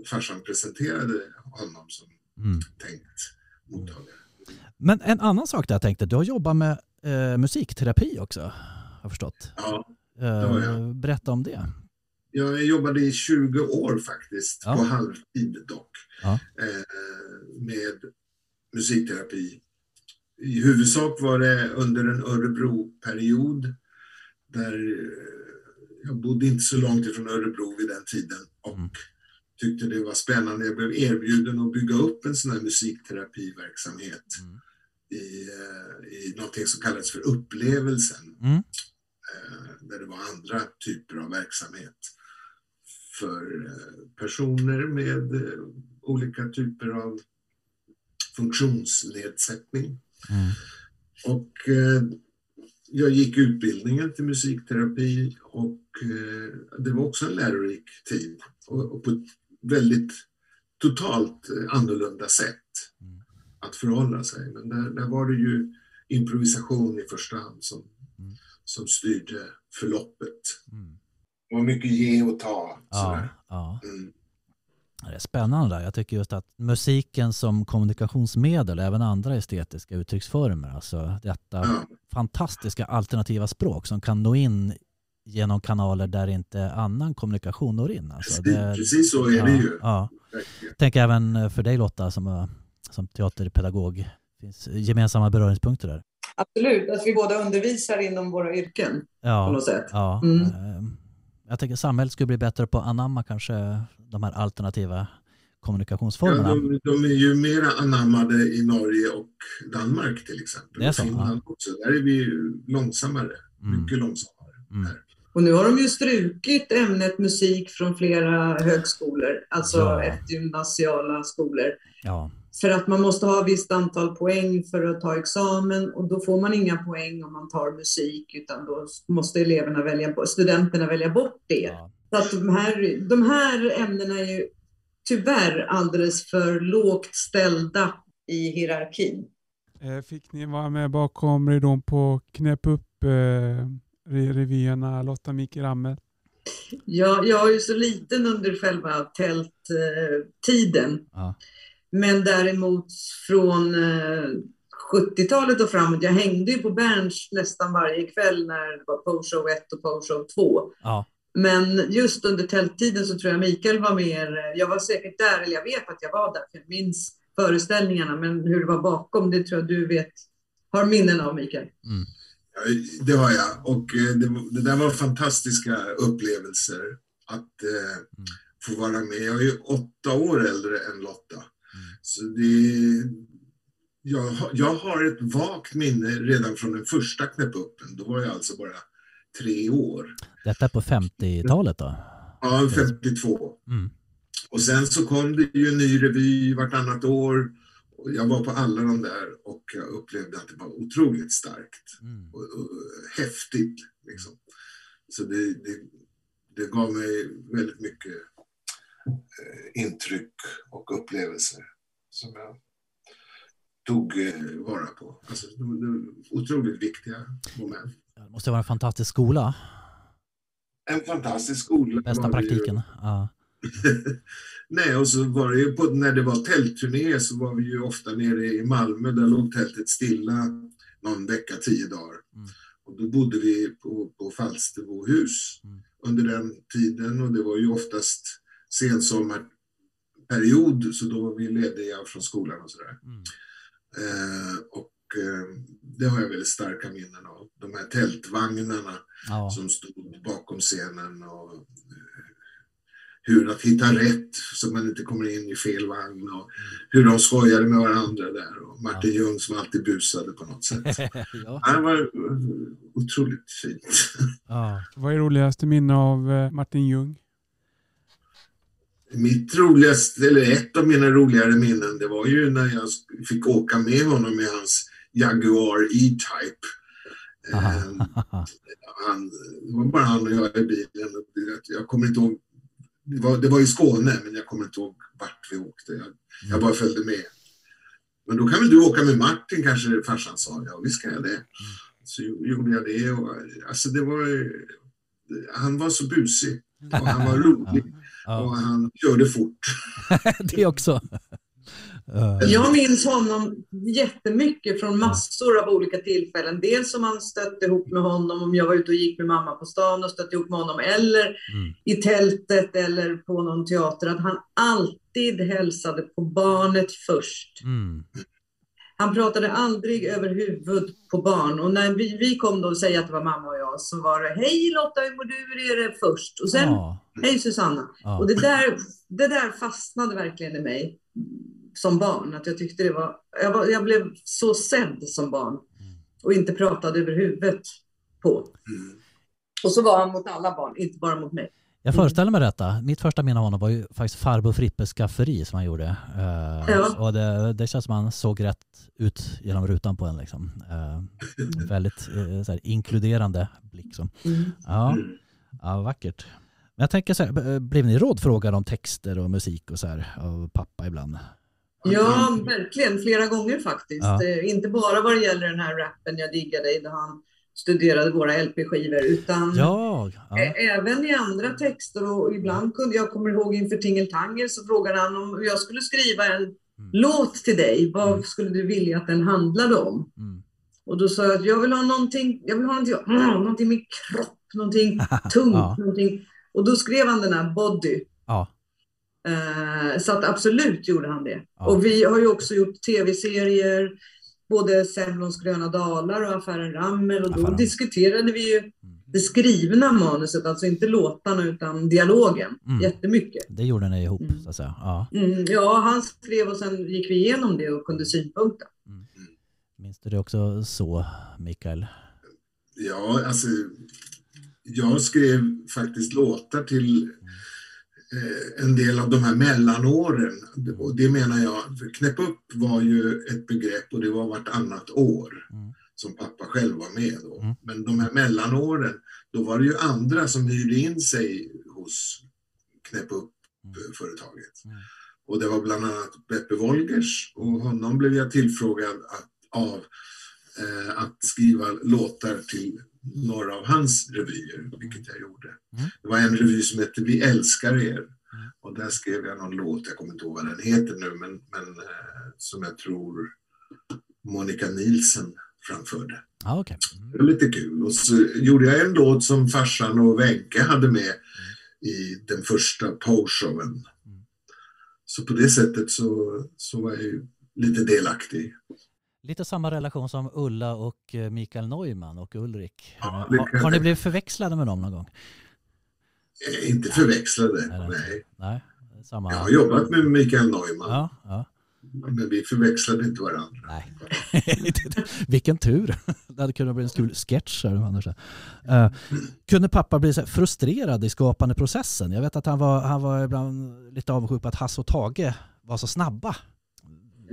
farsan presenterade honom som mm. tänkt mottagare. Men en annan sak där jag tänkte, du har jobbat med eh, musikterapi också, har jag förstått. Ja, det har jag. Berätta om det. Jag jobbade i tjugo år faktiskt, ja. på halvtid dock, ja. eh, med musikterapi. I huvudsak var det under en Örebro-period där... Jag bodde inte så långt ifrån Örebro vid den tiden och mm. tyckte det var spännande. Jag blev erbjuden att bygga upp en sån här musikterapiverksamhet mm. i, i någonting som kallades för upplevelsen. Mm. Där det var andra typer av verksamhet för personer med olika typer av funktionsnedsättning. Mm. Och... Jag gick utbildningen till musikterapi och det var också en lärorik tid och på ett väldigt totalt annorlunda sätt att förhålla sig. Men där, där var det ju improvisation i första hand som mm. som styrde förloppet. Mm. Det var mycket ge och ta. Ja, ja. Mm. Det är spännande där. Jag tycker just att musiken som kommunikationsmedel, även andra estetiska uttrycksformer, alltså detta ja. fantastiska alternativa språk som kan nå in genom kanaler där inte annan kommunikation når in. Alltså, precis, det, precis så är ja, det ju. Ja. Tänk även för dig Lotta som, som teaterpedagog. Det finns gemensamma beröringspunkter där. Absolut, att vi båda undervisar inom våra yrken ja, på något sätt. Ja, mm. Jag tänker att samhället skulle bli bättre på att anamma kanske de här alternativa kommunikationsformerna. Ja, de, de är ju mera anammade i Norge och Danmark till exempel. Det är så, och Finland ja. också. Där är vi ju långsammare, mm. mycket långsammare. Mm. Och nu har de ju strukit ämnet musik från flera högskolor, alltså ja. eftergymnasiala skolor. Ja. För att man måste ha visst antal poäng för att ta examen, och då får man inga poäng om man tar musik, utan då måste eleverna välja, studenterna välja bort det. Ja. Så att de här, de här ämnena är ju tyvärr alldeles för lågt ställda i hierarkin. Fick ni vara med bakom ridån på knäpp upp eh, revyerna Lotta Mikael Ramel? Ja, jag är ju så liten under själva tälttiden. Eh, ja. Men däremot från sjuttiotalet och framåt, jag hängde ju på Berns nästan varje kväll när det var Porshow ett och Porshow två. Ja. Men just under tälttiden så tror jag Mikael var mer, jag var säkert där, eller jag vet att jag var där, jag minns föreställningarna, men hur det var bakom, det tror jag du vet, har minnen av Mikael. Mm. Det har jag, och det, det där var fantastiska upplevelser att eh, mm. få vara med. Jag är ju åtta år äldre än Lotta. Så det, jag, jag har ett vagt minne redan från den första knäppuppen. Då var jag alltså bara tre år. Detta på femtiotalet då? Ja, femtiotvå. Mm. Och sen så kom det ju en ny revy vartannat år. Och jag var på alla de där och jag upplevde att det var otroligt starkt. Mm. Och, och häftigt liksom. Så det, det, det gav mig väldigt mycket intryck och upplevelser som jag tog vara på. Alltså, det var otroligt viktiga moment. Det måste vara en fantastisk skola. En fantastisk skola. Bästa praktiken. Ja. Nej, och så var det ju på, när det var tältturné så var vi ju ofta nere i Malmö, där låg tältet stilla någon vecka, tio dagar. Mm. Och då bodde vi på, på Falsterbohus mm. under den tiden, och det var ju oftast sensommarperiod, så då var vi lediga från skolan och sådär. Mm. Eh, och eh, det har jag väldigt starka minnen av. De här tältvagnarna ja. som stod bakom scenen, och eh, hur att hitta rätt så man inte kommer in i fel vagn, och hur de skojade med varandra där, och Martin ja. Ljung som alltid busade på något sätt. ja. Det var otroligt fint. ja. Vad är roligaste minne av Martin Ljung? Mitt roligaste, eller ett av mina roligare minnen, det var ju när jag fick åka med honom i hans Jaguar E-Type. Eh, han, det var bara han och jag i bilen. Jag kommer inte ihåg, det var, det var i Skåne, men jag kommer inte ihåg vart vi åkte. Jag, jag bara följde med. Men då kan väl du åka med Martin, kanske farsan sa. Ja, visst kan jag det. Så gjorde jag det. Och, alltså det var, han var så busig. Och han var rolig. Ja. Och han körde fort. det också. Jag minns honom jättemycket från massor av olika tillfällen. Dels som han stötte ihop med honom om jag var ute och gick med mamma på stan och stötte ihop med honom. Eller mm. i tältet eller på någon teater. Att han alltid hälsade på barnet först. Mm. Han pratade aldrig över huvud på barn. Och när vi, vi kom då och säga att det var mamma och jag, så var det hej Lotta, hur mår du? Är det först? Och sen ja. hej Susanna. Ja. Och det där, det där fastnade verkligen i mig som barn. Att jag tyckte det var, jag, var, jag blev så sedd som barn. Och inte pratade över huvudet på. Och så var han mot alla barn, inte bara mot mig. Jag föreställer mig detta. Mitt första minne av honom var ju faktiskt Farbo Frippes skafferi som han gjorde. Ja. Och det, det känns som han såg rätt ut genom rutan på en. Liksom. En väldigt så här, inkluderande blick. Som. Ja. ja, vackert. Men jag tänker så här, blev ni rådfrågade om texter och musik och så här, av pappa ibland? Ja, verkligen. Flera gånger faktiskt. Ja. Inte bara vad det gäller den här rappen jag diggade i, där han studerade våra L P-skivor, utan ja, ja. Ä- även i andra texter, och ibland kunde jag, kommer ihåg inför Tingeltangel så frågade han om jag skulle skriva en mm. låt till dig, vad mm. skulle du vilja att den handlade om? Mm. Och då sa jag att jag vill ha någonting, jag vill ha någonting, mm, någonting med kropp, någonting tungt, ja. någonting. Och då skrev han den här Body. Ja. Eh, så att absolut gjorde han det. Ja. Och vi har ju också gjort tv-serier, både Semlons Gröna Dalar och Affären Ramel. Och då Affären. diskuterade vi ju det skrivna manuset, alltså inte låtarna utan dialogen, mm. jättemycket. Det gjorde ni ihop, mm. så att säga. Ja. Mm, ja, han skrev och sen gick vi igenom det och kunde synpunkter. Mm. Minns du det också så, Mikael? Ja, alltså jag skrev faktiskt låtar till eh, en del av de här mellanåren. Och det menar jag, för knäpp upp var ju ett begrepp, och det var vartannat år mm. som pappa själv var med då. Mm. Men de här mellanåren, då var det ju andra som hyrde in sig hos knäpp upp-företaget. Mm. Och det var bland annat Beppe Wolgers, och honom blev jag tillfrågad att, av eh, att skriva låtar till några av hans revyer, vilket jag gjorde. Mm. Det var en revy som hette Vi älskar er, mm. och där skrev jag någon låt, jag kommer inte ihåg vad den heter nu, men, men eh, som jag tror Monica Zetterlund framförde. Ah, okay. mm. Det var lite kul. Och så gjorde jag en låt som farsan och Wenke hade med mm. i den första Porshowen. Mm. Så på det sättet så, så var jag ju lite delaktig. Lite samma relation som Ulla och Mikael Neuman och Ulrik. Ja, har, har ni blivit förväxlade med dem någon gång? Inte förväxlade, nej. nej. nej samma. Jag har jobbat med Mikael Neuman. Ja, ja. Men vi förväxlade inte varandra. Nej. Vilken tur. Det hade kunnat bli en stor sketch. Uh, kunde pappa bli så frustrerad i skapande processen? Jag vet att han var, han var ibland lite avundsjuk på att Hasse och Tage var så snabba.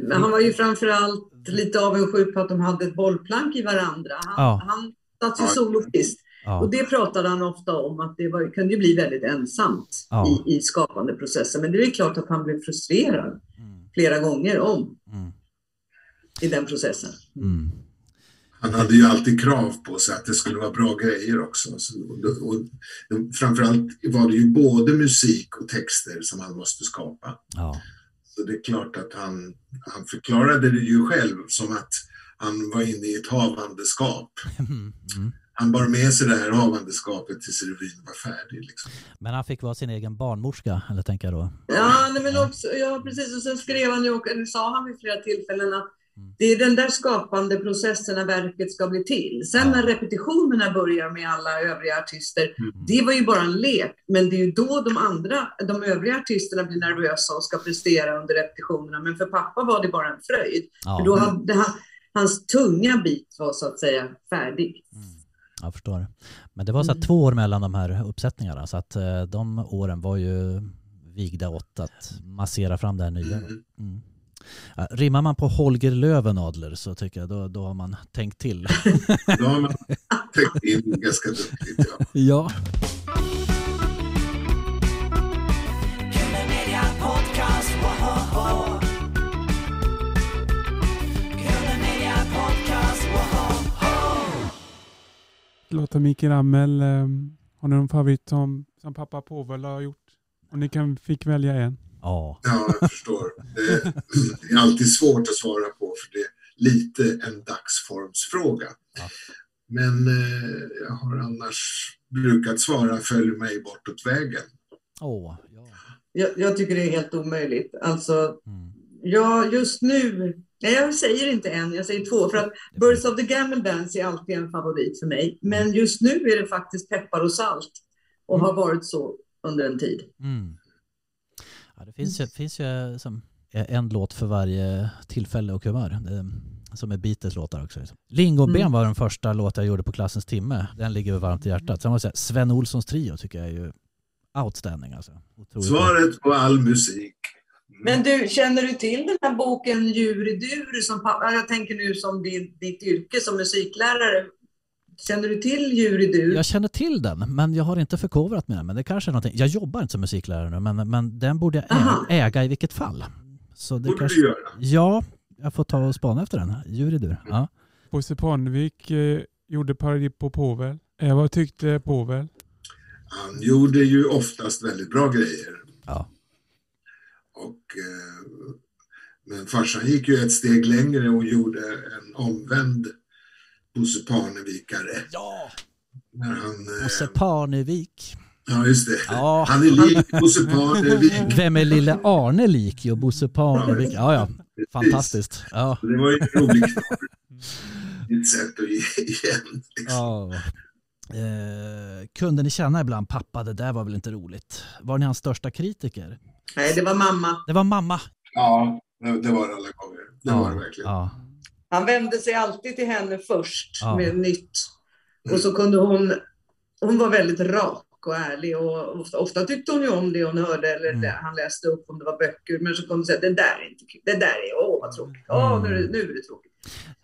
Men han var ju framförallt lite avundsjuk på att de hade ett bollplank i varandra. Han, ja. han satt ju solopist. Ja. Och det pratade han ofta om, att det var, kunde ju bli väldigt ensamt ja. i, i skapande processen. Men det är ju klart att han blev frustrerad mm. flera gånger om mm. i den processen. Mm. Han hade ju alltid krav på sig att det skulle vara bra grejer också. Så, och, och, framförallt var det ju både musik och texter som han måste skapa. Ja. Så det är klart att han, han förklarade det ju själv som att han var inne i ett havandeskap. Mm. Han bar med sig det här havandeskapet tills revyn var färdig. Liksom. Men han fick vara sin egen barnmorska, eller tänker jag då? Ja, nej, men också, ja precis. Och sen skrev han ju, och eller sa han vid flera tillfällen, att det är den där skapande processen när verket ska bli till. Sen när repetitionerna börjar med alla övriga artister, mm. det var ju bara en lek. Men det är ju då de andra, de övriga artisterna blir nervösa och ska prestera under repetitionerna. Men för pappa var det bara en fröjd. Ja. För då hade han, hans tunga bit var så att säga färdig. Mm. Jag förstår det. Men det var så mm. två år mellan de här uppsättningarna. Så att de åren var ju vigda åt att massera fram det här nya. Mm. Mm. Ja, rimmar man på Holger Löwenadler så tycker jag då, då har man tänkt till. Då har man tänkt in ganska duktigt, ja. Ja. Låt Mikael Ramel, har ni någon favorit som, som pappa Povel har gjort? Om ni kan fick välja en. Ja. Ja, jag förstår. Det, det är alltid svårt att svara på, för det är lite en dagsformsfråga. Ja. Men eh, jag har annars brukat svara följ mig bortåt vägen. Oh, ja. jag, jag tycker det är helt omöjligt. Alltså, mm. jag just nu... Nej, jag säger inte en, jag säger två. För att Birds of the Gamble Dance är alltid en favorit för mig. Men just nu är det faktiskt peppar och salt. Och mm. har varit så under en tid. Mm. Det finns ju, finns ju som en låt för varje tillfälle och humör, som är Beatles-låtar också. Lingonben mm. var den första låt jag gjorde på klassens timme. Den ligger varmt i hjärtat. Sen måste jag säga, Sven Olssons trio tycker jag är ju outstanding. Alltså. Svaret på all musik. Mm. Men du, känner du till den här boken Djur i dur? Som pappa, jag tänker nu som ditt, ditt yrke som musiklärare. Känner du till Djur i dur? Jag känner till den, men jag har inte förkovrat med den. Men det kanske är någonting. Jag jobbar inte som musiklärare nu, men, men den borde jag Aha. äga i vilket fall. Så det borde kanske... du göra? Ja, jag får ta och spana efter den. Djur i dur. Ja. Bosse-Parnevik gjorde parodi på Povel. Eh, vad tyckte Povel? Han gjorde ju oftast väldigt bra grejer. Ja. Och, eh, men farsan gick ju ett steg längre och gjorde en omvänd Bosse-Parnevikare. Ja! När han, eh, Bosse-Parnevik. Ja, just det. Ja. Han är lik Bosse-Parnevik. Vem är lilla Arne lik? Jo, Bosse-Parnevik. Ja, ja. Fantastiskt. Ja. Det var ju roligt. Ett sätt att ge igen. Liksom. Ja. Eh, kunde ni känna ibland, pappa, det där var väl inte roligt? Var ni hans största kritiker? Nej, det var mamma. Det var mamma. Ja, det var alla gånger. Det ja. var det verkligen. Ja. Han vände sig alltid till henne först ja. med nytt. Och så kunde hon, hon var väldigt rak och ärlig, och ofta, ofta tyckte hon ju om det hon hörde eller mm. det han läste upp, om det var böcker, men så kom hon säga, det där är inte kul, det där är, åh vad tråkigt, åh mm. nu, nu är det tråkigt.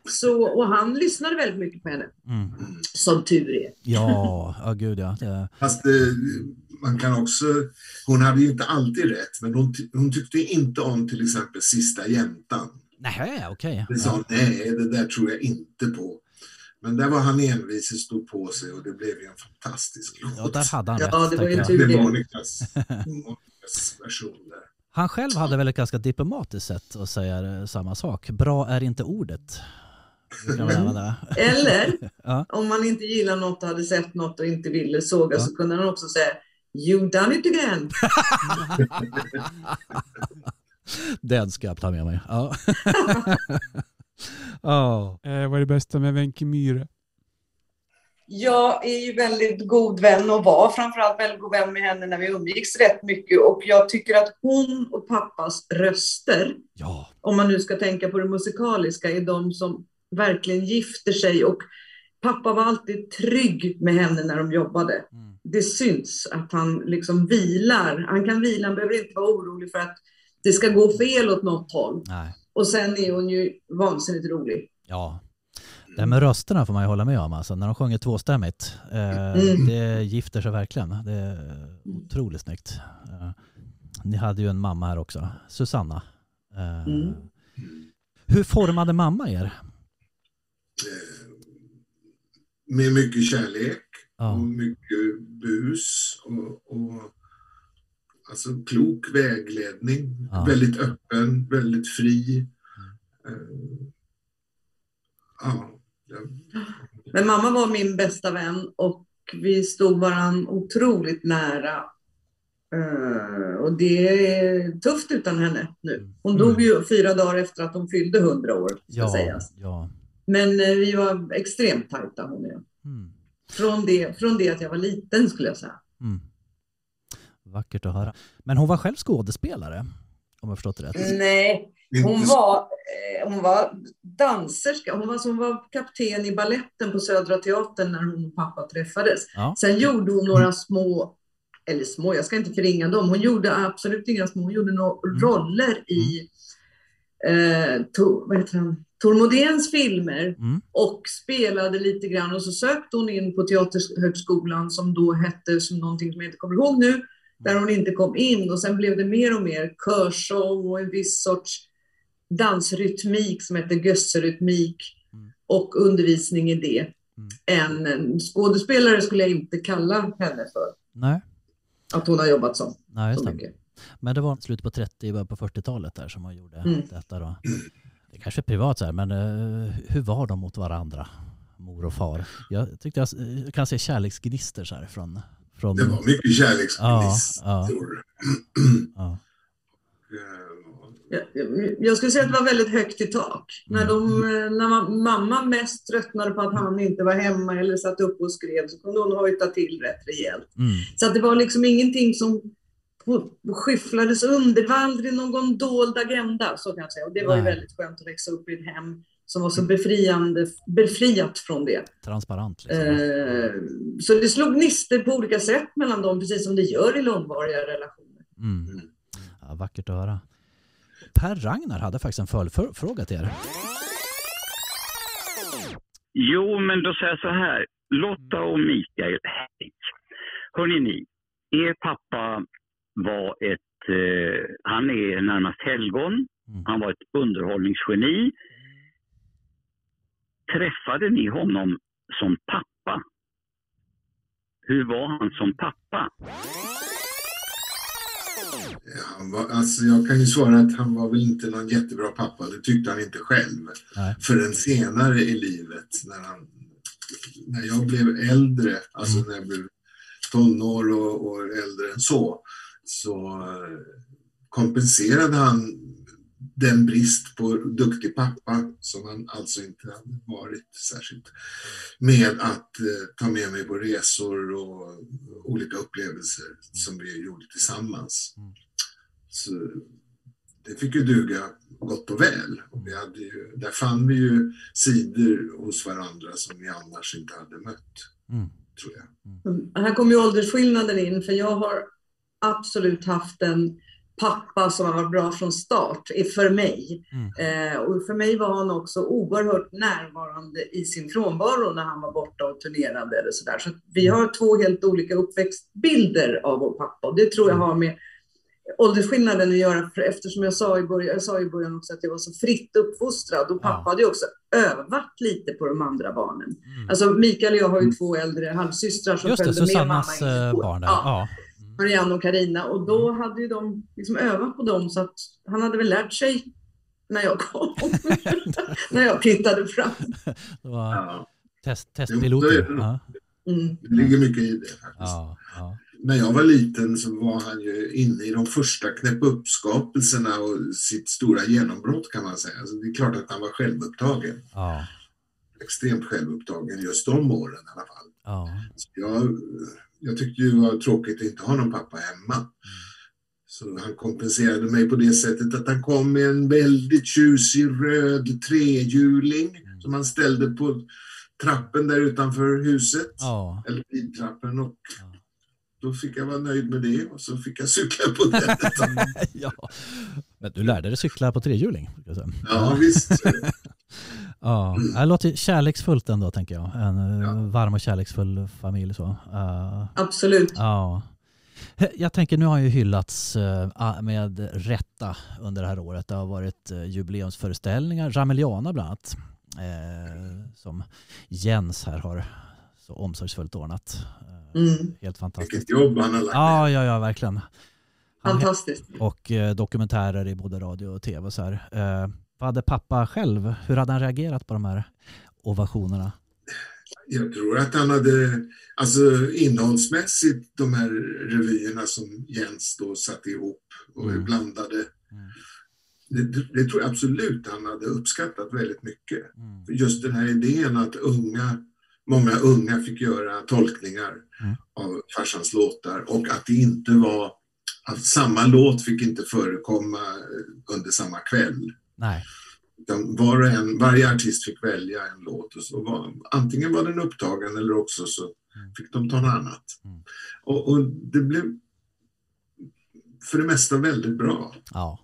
Så, och han lyssnade väldigt mycket på henne, mm. som tur är. Ja, oh, gud ja. Yeah. Fast eh, man kan också, hon hade ju inte alltid rätt, men hon, hon tyckte inte om till exempel Sista jämtan. Nej, okej. Okay. Det sa, nej, det där tror jag inte på. Men där var han envis och stod på sig, och det blev ju en fantastisk låt. Ja, där hade han rätt. Ja, det var ju typ Monicas, Monicas version där. Han själv hade väl ett ganska diplomatiskt sätt att säga samma sak. Bra är inte ordet. Eller, ja. om man inte gillar något och hade sett något och inte ville såga ja. så kunde han också säga you done it again. Den ska jag ta med mig. Ja. Ja. Oh. Eh, vad är det bästa med Wenche Myhre? Jag är ju väldigt god vän och var framförallt väldigt god vän med henne när vi umgicks rätt mycket, och jag tycker att hon och pappas röster, ja. om man nu ska tänka på det musikaliska, är de som verkligen gifter sig, och pappa var alltid trygg med henne när de jobbade. Mm. Det syns att han liksom vilar, han kan vila, han behöver inte vara orolig för att det ska gå fel åt något håll. Nej. Och sen är hon ju vansinnigt rolig. Ja, det med rösterna får man ju hålla med om. Alltså, när de sjunger tvåstämmigt, eh, mm. det gifter sig verkligen. Det är otroligt snyggt. Eh, ni hade ju en mamma här också, Susanna. Eh, mm. Hur formade mamma er? Med mycket kärlek, ja. och mycket bus och... och... alltså klok vägledning, ja. väldigt öppen, väldigt fri. Ja. Men mamma var min bästa vän, och vi stod varann otroligt nära. Och det är tufft utan henne nu. Hon dog ju fyra dagar efter att hon fyllde hundra år, ska ja, sägas. Ja. Men vi var extremt tajta, hon och jag. Mm. Från det, från det att jag var liten, skulle jag säga. Mm. Vackert att höra. Men hon var själv skådespelare, om jag förstått det rätt. Nej, hon var, hon var danserska. Hon var, hon var kapten i balletten på Södra Teatern när hon och pappa träffades. Ja. Sen gjorde hon några små, eller små, jag ska inte förringa dem. Hon gjorde absolut inga små, hon gjorde några mm. roller i eh, to, vad heter han? Tormodéns filmer mm. och spelade lite grann. Och så sökte hon in på Teaterhögskolan, som då hette som någonting som jag inte kommer ihåg nu. Där hon inte kom in, och sen blev det mer och mer körsång och en viss sorts dansrytmik som heter gösserytmik mm. och undervisning i det. Mm. En, en skådespelare skulle jag inte kalla henne för. Nej. Att hon har jobbat som. Nej, så mycket. Men det var slut på trettio, början på fyrtiotalet där som hon gjorde mm. detta då. Det kanske är privat så här, men uh, hur var de mot varandra? Mor och far. Jag tyckte jag, jag kan se kärleksgnister så här från... Från... Det var mycket kärleksminister. Ja, ja. jag, jag skulle säga att det var väldigt högt i tak. Mm. När, de, när man, mamma mest tröttnade på att han inte var hemma eller satt upp och skrev, så kunde hon hojta till rätt rejält. Mm. Så att det var liksom ingenting som skyfflades under. Det var aldrig någon dold agenda, så kan jag säga. Och det var ju väldigt skönt att växa upp i ett hem som var så befriande, befriat från det. Transparent. Liksom. Eh, så det slog gnister på olika sätt mellan dem, precis som det gör i långvariga relationer. Mm. Ja, vackert att höra. Per Ragnar hade faktiskt en följdfråga till er. Jo, men då säger jag så här. Lotta och Mikael, hej. Hörrni ni, er pappa var ett, eh, han är närmast helgon. Mm. Han var ett underhållningsgeni. Träffade ni honom som pappa? Hur var han som pappa? Han var, alltså jag kan ju svara att han var väl inte någon jättebra pappa. Det tyckte han inte själv. Nej. Förrän senare i livet. När, han, när jag blev äldre. Alltså när jag blev tonår och, och äldre än så. Så kompenserade han den brist på duktig pappa som han alltså inte hade varit särskilt med att eh, ta med mig på resor och olika upplevelser som vi gjorde tillsammans. Så det fick ju duga gott och väl. Och vi hade ju, där fann vi ju sidor hos varandra som vi annars inte hade mött, mm. tror jag. Mm. Här kom ju åldersskillnaden in, för jag har absolut haft en pappa som var bra från start är för mig. Mm. Eh, och för mig var han också oerhört närvarande i sin frånvaro när han var borta och turnerade eller sådär. Så vi har två helt olika uppväxtbilder av vår pappa. Och det tror jag har med åldersskillnaden att göra. För eftersom jag sa i början, jag sa i början också att jag var så fritt uppfostrad. Och pappa ja. hade ju också övat lite på de andra barnen. Mm. Alltså Mikael och jag har ju två äldre halvsystrar som just det, följde Susannas med mamma. Barn där. Ja. ja. Marianne och Karina, och då hade ju de liksom övat på dem så att han hade väl lärt sig när jag kom när jag tittade fram. Det var ja. test, testpiloter. Ja. Mm. Det ligger mycket i det faktiskt. Ja, ja. När jag var liten så var han ju inne i de första knäppuppskapelserna och sitt stora genombrott kan man säga. Alltså det är klart att han var självupptagen. Ja. Extremt självupptagen just de åren i alla fall. Ja. Så jag... Jag tyckte ju det var tråkigt att inte ha någon pappa hemma. Så han kompenserade mig på det sättet att han kom med en väldigt tjusig röd trehjuling som han ställde på trappen där utanför huset. Ja. Eller i trappen. Och då fick jag vara nöjd med det och så fick jag cykla på den. ja. Men du lärde dig cykla på trehjuling. Ja, visst. Ja, det låter kärleksfullt ändå tänker jag. En ja. varm och kärleksfull familj så. Uh, Absolut. Ja. Jag tänker nu har ju hyllats uh, med rätta under det här året. Det har varit uh, jubileumsföreställningar, Rameliana bland annat. Uh, som Jens här har så omsorgsfullt ordnat. Uh, mm. Helt fantastiskt. Vilket jobb han har lagt. Ja, ja, ja, verkligen. Fantastiskt. Och uh, dokumentärer i både radio och tv och så här. Uh, Vad hade pappa själv? Hur hade han reagerat på de här ovationerna? Jag tror att han hade, alltså innehållsmässigt, de här revyerna som Jens då satte ihop och mm. blandade. Mm. Det, det tror jag absolut han hade uppskattat väldigt mycket. Mm. För just den här idén att unga, många unga fick göra tolkningar mm. av farsans låtar och att det inte var, att samma låt fick inte förekomma under samma kväll. Nej. Var och en, varje artist fick välja en låt och så var, antingen var den upptagen eller också så mm. fick de ta något annat mm. och, och det blev för det mesta väldigt bra. Ja.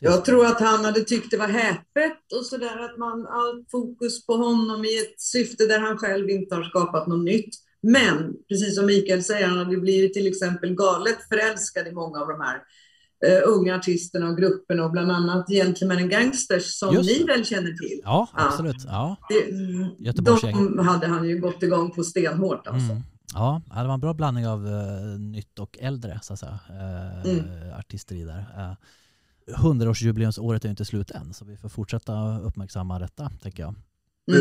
Jag tror att han hade tyckt det var häpet och sådär att man allt fokus på honom i ett syfte där han själv inte har skapat något nytt. Men precis som Mikael säger, han hade blivit till exempel galet förälskad i många av de här Uh, unga artisterna och grupperna och bland annat Gentlemen and Gangsters som ni väl känner till. Ja, absolut. Ja. Ja. Det, de hade han ju gått igång på stenhårt alltså. Mm. Ja, det var en bra blandning av uh, nytt och äldre så att säga, uh, mm. artister i där. Hundraårsjubileumsåret uh, är inte slut än så vi får fortsätta uppmärksamma detta tänker jag. Mm.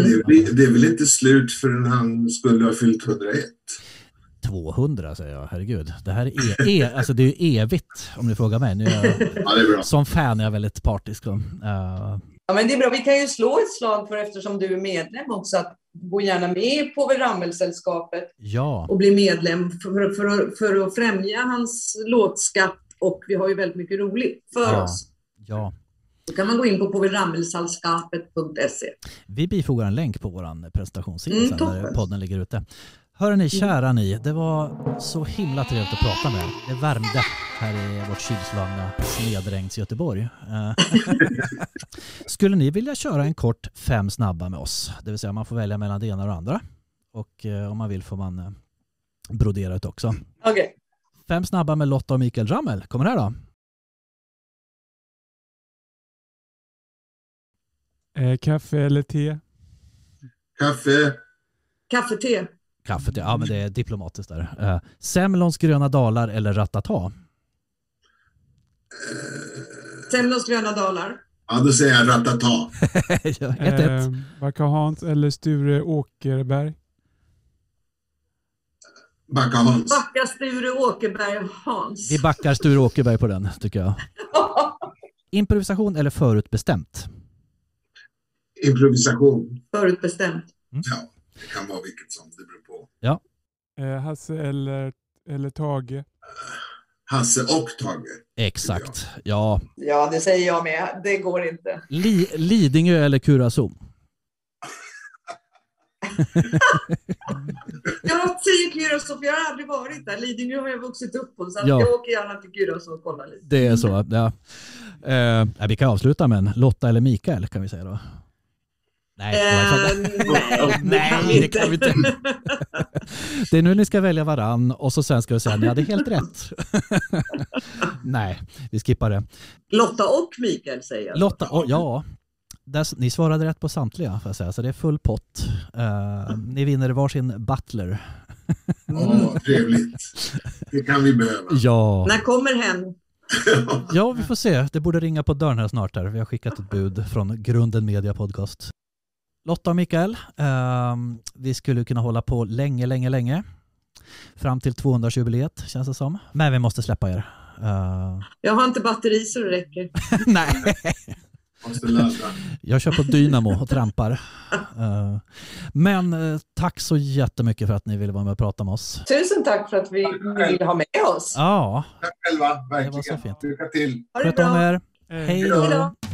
Men det, det är väl inte slut förrän han skulle ha fyllt hundraett? tvåhundra säger jag, herregud. Det här är, e- alltså det är ju evigt om du frågar mig. Nu är jag, ja, det är bra. Som fan är jag väldigt partisk. Uh... Ja, men det är bra. Vi kan ju slå ett slag för eftersom du är medlem också att gå gärna med på Rammelsällskapet ja. och bli medlem för, för, för att främja hans låtskatt och vi har ju väldigt mycket roligt för ja. oss. Ja. Då kan man gå in på povel ramel sällskapet punkt se. Vi bifogar en länk på vår presentationssida mm, där podden ligger ute. Hör ni, kära ni, det var så himla trevligt att prata med er. Det värmde här i vårt kylslagna snedrängs Göteborg. Skulle ni vilja köra en kort fem snabba med oss? Det vill säga man får välja mellan det ena och det andra. Och om man vill får man brodera ut också. Okay. Fem snabba med Lotta och Mikael Ramel. Kommer det här då? Eh, kaffe eller te? Kaffe. Kaffete. Kaffete, ja men det är diplomatiskt där. Uh, Semlons Gröna Dalar eller Ratata? Uh, Semlons Gröna Dalar. Ja, då säger jag Ratata. ja, ett, ett. Uh, Bakhaus eller Sture Åkerberg? Bakhaus. Backar Sture Åkerberg och Hans. Vi backar Sture Åkerberg på den, tycker jag. Improvisation eller förutbestämt? Improvisation. Förutbestämt. Mm. Ja, det kan vara vilket som det beror på. Ja. Eh, Hasse eller, eller Tage? Hasse och Tage. Exakt, ja. Ja, det säger jag med. Det går inte. Li- Lidingö eller Curacao? jag säger Curacao för jag har aldrig varit där. Lidingö har jag vuxit upp på så ja. Jag åker gärna till Curacao och kollar lite. Det är så, ja. Eh, vi kan avsluta men Lotta eller Mikael kan vi säga då. Nej, eh, nej, nej, det kan vi inte. Det är nu ni ska välja varann och så sen ska vi säga ni hade helt rätt. nej, vi skippar det. Lotta och Mikael säger jag. Lotta och, ja. Där, ni svarade rätt på samtliga får jag säga, så det är full pott. Uh, ni vinner varsin butler. Åh, oh, trevligt. Det kan vi behöva. Ja. När kommer hem? ja, vi får se. Det borde ringa på dörren här snart där. Vi har skickat ett bud från Grunden Media Podcast. Lotta och Mikael, eh, vi skulle kunna hålla på länge, länge, länge. Fram till tvåhundraårsjubileet känns det som. Men vi måste släppa er. Eh... Jag har inte batteri så det räcker. Nej. Jag kör på Dynamo och trampar. Eh, men eh, tack så jättemycket för att ni ville vara med och prata med oss. Tusen tack för att vi ville ha med oss. Ja. Tack själva, verkligen. Det var så fint. Lycka till. Ha det bra. Hej då.